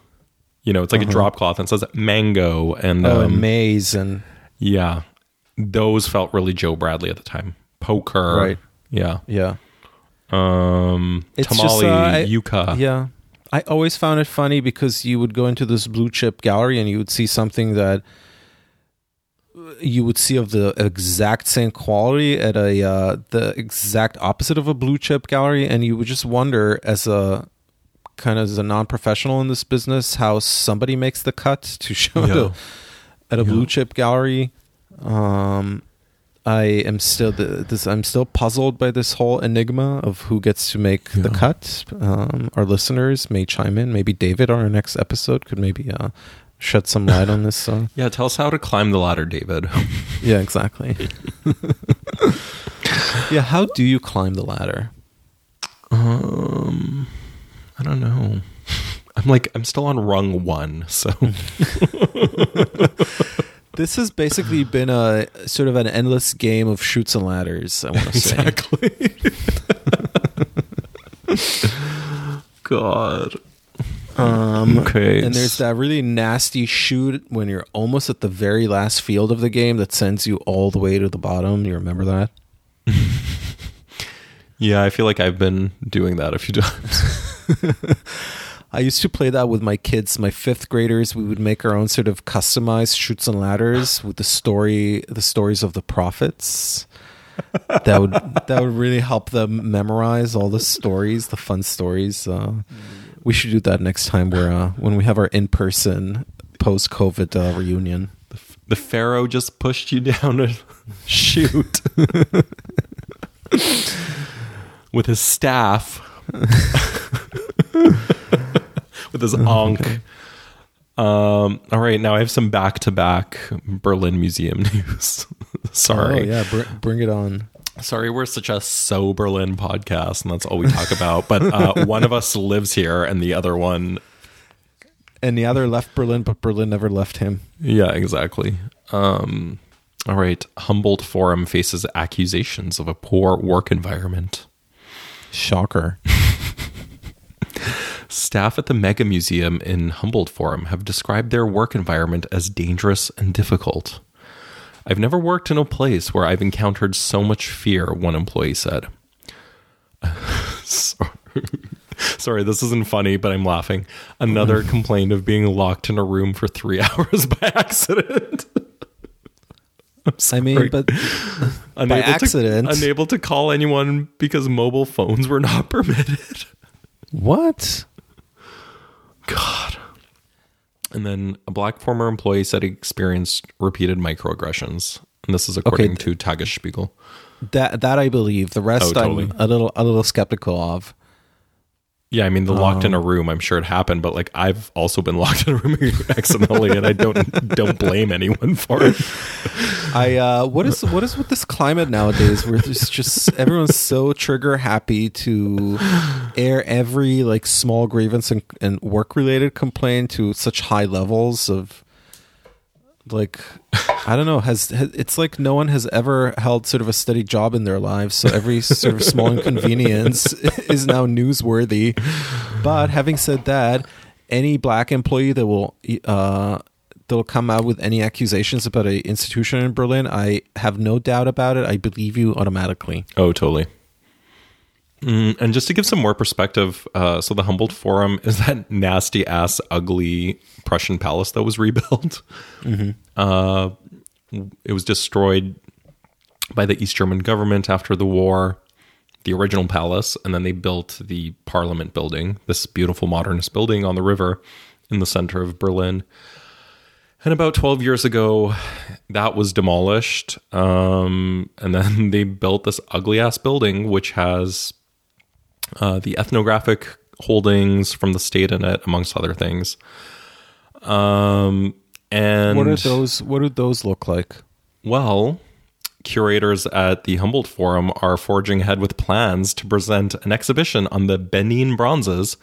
you know, it's like uh-huh. a drop cloth and it says mango and oh, um, and maize, and yeah those felt really Joe Bradley at the time. Poker, right? Yeah. Yeah. Um, it's tamale, uh, yuca. Yeah. I always found it funny because you would go into this blue chip gallery and you would see something that you would see of the exact same quality at a, uh, the exact opposite of a blue chip gallery. And you would just wonder, as a kind of as a non-professional in this business, how somebody makes the cut to show yeah. to, at a yeah. blue chip gallery. Um, I am still this. I'm still puzzled by this whole enigma of who gets to make yeah. the cut. Um, our listeners may chime in. Maybe David on our next episode could maybe uh, shed some light on this. Uh, yeah, tell us how to climb the ladder, David. Yeah, exactly. Yeah, how do you climb the ladder? Um, I don't know. I'm like I'm still on rung one, so. This has basically been a sort of an endless game of chutes and ladders, I want to say. Exactly. God. Um, okay. And there's that really nasty chute when you're almost at the very last field of the game that sends you all the way to the bottom. You remember that? Yeah, I feel like I've been doing that a few times. I used to play that with my kids, my fifth graders. We would make our own sort of customized chutes and ladders with the story, the stories of the prophets. That would that would really help them memorize all the stories, the fun stories. Uh, we should do that next time, where uh, when we have our in-person post-COVID uh, reunion. The, the pharaoh just pushed you down a chute with his staff. With his onk. Okay. Um, all right, now I have some back-to-back Berlin Museum news. Sorry. Oh, yeah, br- bring it on. Sorry, we're such a so Berlin podcast, and that's all we talk about. But uh, one of us lives here, and the other one... And the other left Berlin, but Berlin never left him. Yeah, exactly. Um, all right, Humboldt Forum faces accusations of a poor work environment. Shocker. Staff at the Mega Museum in Humboldt Forum have described their work environment as dangerous and difficult. I've never worked in a place where I've encountered so much fear, one employee said. Sorry. Sorry, this isn't funny, but I'm laughing. Another complained of being locked in a room for three hours by accident. I mean, but unable by accident. To, unable to call anyone because mobile phones were not permitted. What? God. And then a black former employee said he experienced repeated microaggressions. And this is according okay, th- to Tagesspiegel. That that I believe. The rest oh, totally. I'm a little a little skeptical of. Yeah, I mean, the um, locked in a room, I'm sure it happened, but like I've also been locked in a room accidentally, and I don't don't blame anyone for it. I uh, what is what is with this climate nowadays where there's just everyone's so trigger happy to air every like small grievance and, and work related complaint to such high levels of like I don't know has, has it's like no one has ever held sort of a steady job in their lives, so every sort of small inconvenience is now newsworthy. But having said that, any black employee that will uh they'll come out with any accusations about an institution in Berlin, I have no doubt about it. I believe you automatically. Oh, totally. Mm, and just to give some more perspective, uh, so the Humboldt Forum is that nasty ass, ugly Prussian palace that was rebuilt. Mm-hmm. Uh, it was destroyed by the East German government after the war, the original palace, and then they built the parliament building, this beautiful modernist building on the river in the center of Berlin. And about twelve years ago, that was demolished. Um, and then they built this ugly ass building, which has Uh, the ethnographic holdings from the state in it, amongst other things. Um, and what are those? What do those look like? Well, curators at the Humboldt Forum are forging ahead with plans to present an exhibition on the Benin bronzes,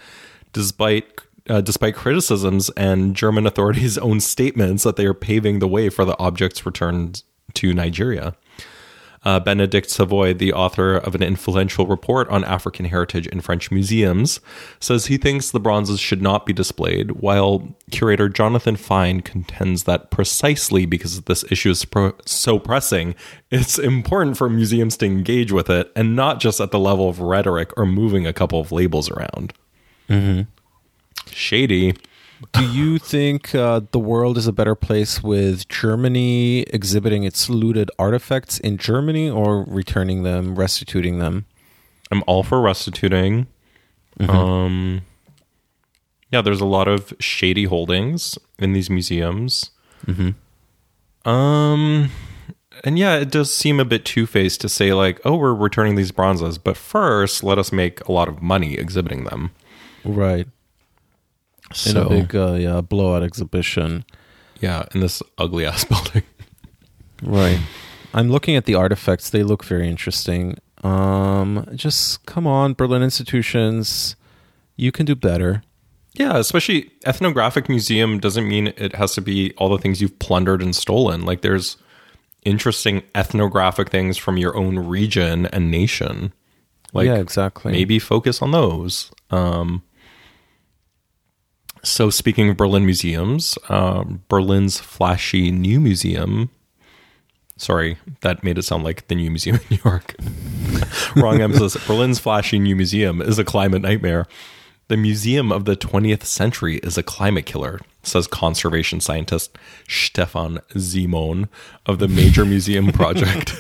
despite uh, despite criticisms and German authorities' own statements that they are paving the way for the objects returned to Nigeria. Uh, Benedict Savoy, the author of an influential report on African heritage in French museums, says he thinks the bronzes should not be displayed, while curator Jonathan Fine contends that precisely because this issue is pro- so pressing, it's important for museums to engage with it, and not just at the level of rhetoric or moving a couple of labels around. Mm-hmm. Shady. Do you think uh, the world is a better place with Germany exhibiting its looted artifacts in Germany, or returning them, restituting them? I'm all for restituting. Mm-hmm. Um, yeah, there's a lot of shady holdings in these museums. Mm-hmm. Um, and yeah, it does seem a bit two-faced to say like, oh, we're returning these bronzes, but first let us make a lot of money exhibiting them. Right. So, in a big uh, yeah, blowout exhibition. Yeah, in this ugly-ass building. Right. I'm looking at the artifacts. They look very interesting. Um, just come on, Berlin institutions. You can do better. Yeah, especially ethnographic museum doesn't mean it has to be all the things you've plundered and stolen. Like, there's interesting ethnographic things from your own region and nation. Like, yeah, exactly. Maybe focus on those. Um So speaking of Berlin museums, uh, Berlin's flashy New Museum. Sorry, that made it sound like the New Museum in New York. Wrong emphasis. Berlin's flashy New Museum is a climate nightmare. The museum of the twentieth century is a climate killer, says conservation scientist Stefan Simon of the major museum project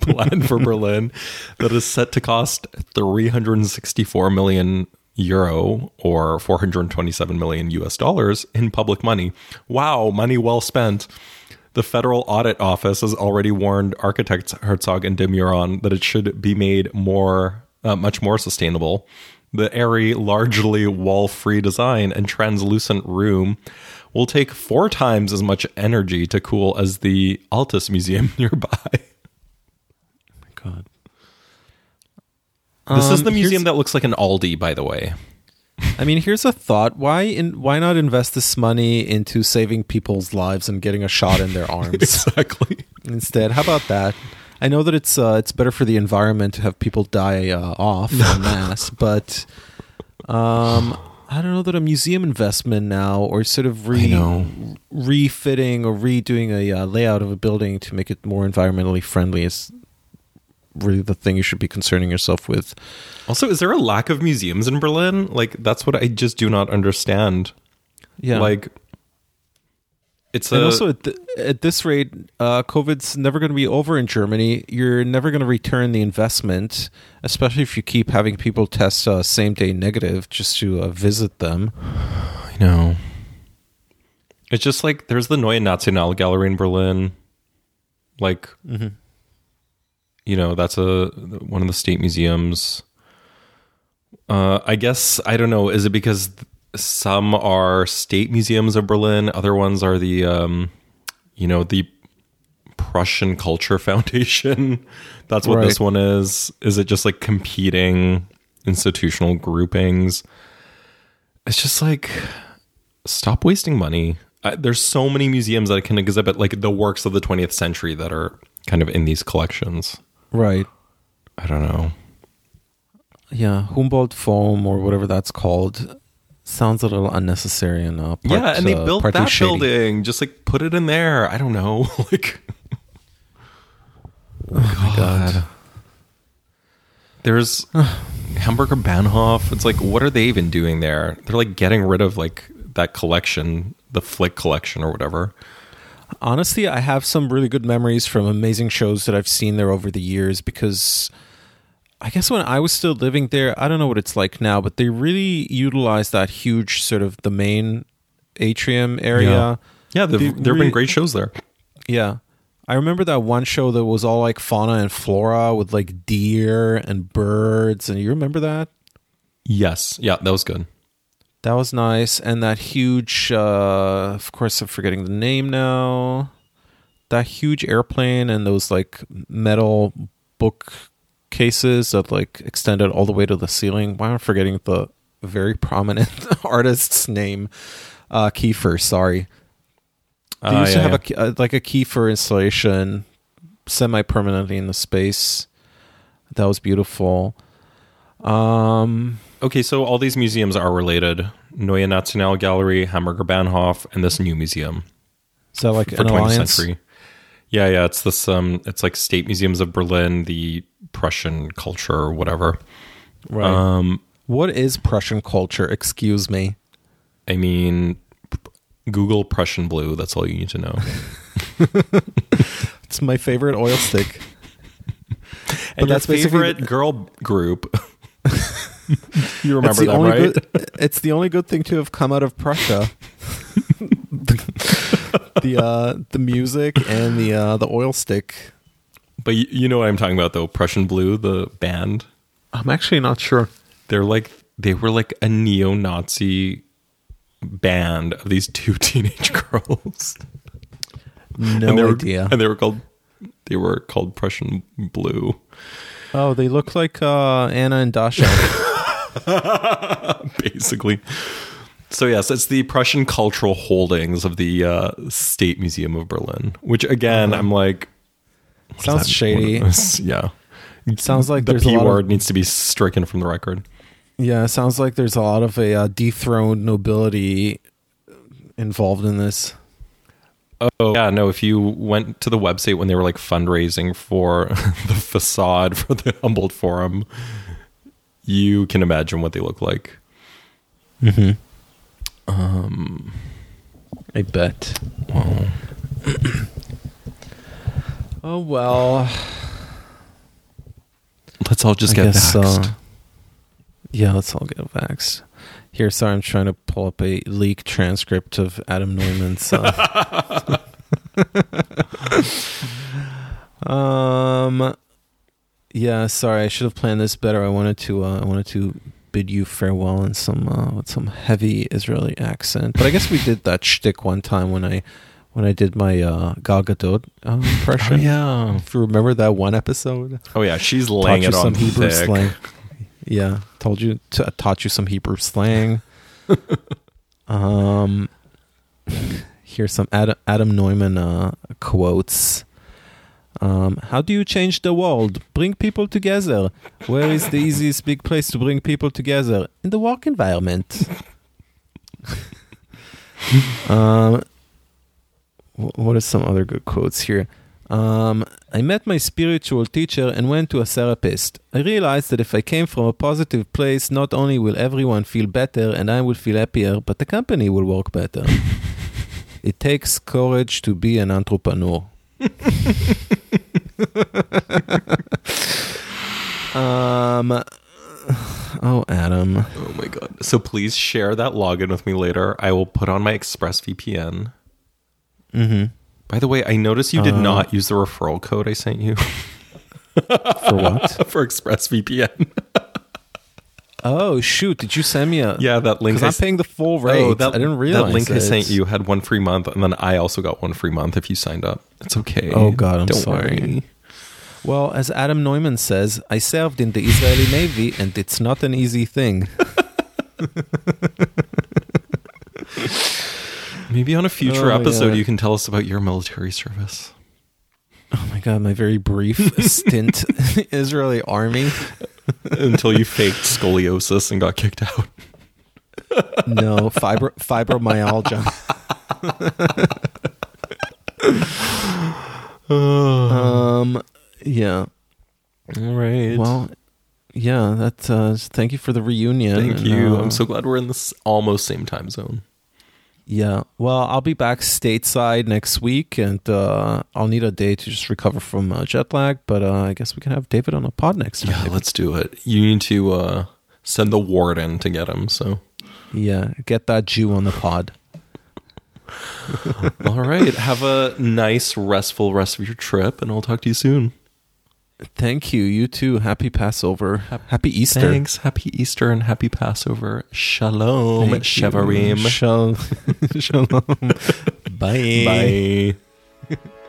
planned for Berlin that is set to cost three hundred sixty-four million euro or four hundred twenty-seven million U S dollars in public money. Wow, money well spent. The Federal Audit Office has already warned architects Herzog and de Meuron that it should be made more, uh, much more sustainable. The airy, largely wall-free design and translucent room will take four times as much energy to cool as the Altes Museum nearby. Oh my God. This um, is the museum that looks like an Aldi, by the way. I mean, here's a thought. Why in, why not invest this money into saving people's lives and getting a shot in their arms? Exactly. Instead, how about that? I know that it's uh, it's better for the environment to have people die uh, off en masse, but um, I don't know that a museum investment now, or sort of re- refitting or redoing a uh, layout of a building to make it more environmentally friendly is really the thing you should be concerning yourself with. Also, is there a lack of museums in Berlin? Like, that's what I just do not understand. Yeah, like it's and a, also at, th- at this rate, uh, COVID's never going to be over in Germany. You're never going to return the investment, especially if you keep having people test uh, same day negative just to uh, visit them. I know. It's just like there's the Neue National Gallery in Berlin. Like, mm-hmm. you know, that's a one of the state museums. Uh, I guess, I don't know. Is it because some are state museums of Berlin? Other ones are the, um, you know, the Prussian Culture Foundation. That's what right. this one is. Is it just like competing institutional groupings? It's just like, stop wasting money. I, there's so many museums that can exhibit like the works of the twentieth century that are kind of in these collections. Right. I don't know. Yeah, Humboldt Forum or whatever that's called sounds a little unnecessary and uh, part, yeah, and they uh, built that shady. building. Just like put it in there. I don't know. Like, oh my god. god. There's Hamburger Bahnhof. It's like, what are they even doing there? They're like getting rid of like that collection, the Flick collection or whatever. Honestly, I have some really good memories from amazing shows that I've seen there over the years, because I guess when I was still living there, I don't know what it's like now, but they really utilized that huge sort of the main atrium area. Yeah, yeah there have really, been great shows there. Yeah. I remember that one show that was all like fauna and flora with like deer and birds. And you remember that? Yes. Yeah, that was good. That was nice. And that huge, uh, of course, I'm forgetting the name now. That huge airplane and those like metal book cases that like extended all the way to the ceiling. Why am I forgetting the very prominent artist's name? Uh, Kiefer, sorry. They uh, used yeah, to have yeah. a, a, like a Kiefer installation semi-permanently in the space. That was beautiful. Um... Okay, so all these museums are related. Neue National Gallery, Hamburger Bahnhof, and this new museum. Is that like for an alliance? Century. Yeah, yeah. It's this. Um, it's like State Museums of Berlin, the Prussian culture, or whatever. Right. Um, what is Prussian culture? Excuse me. I mean, Google Prussian Blue. That's all you need to know. It's my favorite oil stick. And but your that's favorite basically... girl group. You remember that, right? Good, it's the only good thing to have come out of Prussia. the the, uh, the music and the uh, the oil stick. But you, you know what I'm talking about, though? Prussian Blue, the band. I'm actually not sure. They're like they were like a neo-Nazi band of these two teenage girls. No and idea. Were, and they were called they were called Prussian Blue. Oh, they look like uh, Anna and Dasha. Basically. So yes, it's the Prussian cultural holdings of the uh, State Museum of Berlin, which again, mm-hmm. I'm like... Sounds shady. Yeah. It sounds like the there's P a lot word of, needs to be stricken from the record. Yeah, it sounds like there's a lot of a uh, dethroned nobility involved in this. Oh, yeah, no, if you went to the website when they were like fundraising for the facade for the Humboldt Forum, you can imagine what they look like. Mm-hmm. Um, I bet. Wow. Oh, well. Let's all just I get guess, vaxxed. Uh, yeah, let's all get vaxxed. Here, sorry, I'm trying to pull up a leaked transcript of Adam Neumann's. Uh, um, yeah, sorry, I should have planned this better. I wanted to, uh, I wanted to bid you farewell in some uh, with some heavy Israeli accent. But I guess we did that shtick one time when I, when I did my uh, Gal Gadot uh, impression. Oh, yeah, if you remember that one episode. Oh yeah, she's laying it on some Hebrew thick. Slang. Yeah, told you t- taught you some Hebrew slang. um, here's some Adam, Adam Neumann uh, quotes. Um, how do you change the world? Bring people together. Where is the easiest big place to bring people together? In the work environment. um, what are some other good quotes here? Um, I met my spiritual teacher and went to a therapist. I realized that if I came from a positive place, not only will everyone feel better and I will feel happier, but the company will work better. It takes courage to be an entrepreneur. um, oh, Adam. Oh, my God. So please share that login with me later. I will put on my ExpressVPN. Mm-hmm. By the way, I noticed you did uh, not use the referral code I sent you. For what? For ExpressVPN. Oh, shoot. Did you send me a... Yeah, that link... Because I'm paying the full rate. Oh, that, I didn't realize that link it. I sent you had one free month, and then I also got one free month if you signed up. It's okay. Oh, God, I'm Don't sorry. Worry. Well, as Adam Neumann says, I served in the Israeli Navy, and it's not an easy thing. Maybe on a future oh, episode, yeah. you can tell us about your military service. Oh, my God, my very brief stint in the Israeli army. Until you faked scoliosis and got kicked out. No, fibro- fibromyalgia. um, yeah. All right. Well, yeah. That's. Uh, thank you for the reunion. Thank and, you. Uh, I'm so glad we're in this almost same time zone. Yeah. Well, I'll be back stateside next week, and uh, I'll need a day to just recover from uh, jet lag. But uh, I guess we can have David on a pod next time. Yeah, let's do it. You need to uh, send the warden to get him. So yeah, get that Jew on the pod. All right. Have a nice, restful rest of your trip, and I'll talk to you soon. Thank you. You too. Happy Passover. Happy Easter. Thanks. Happy Easter and happy Passover. Shalom. Thank Shevarim. Shal- Shalom. Bye. Bye.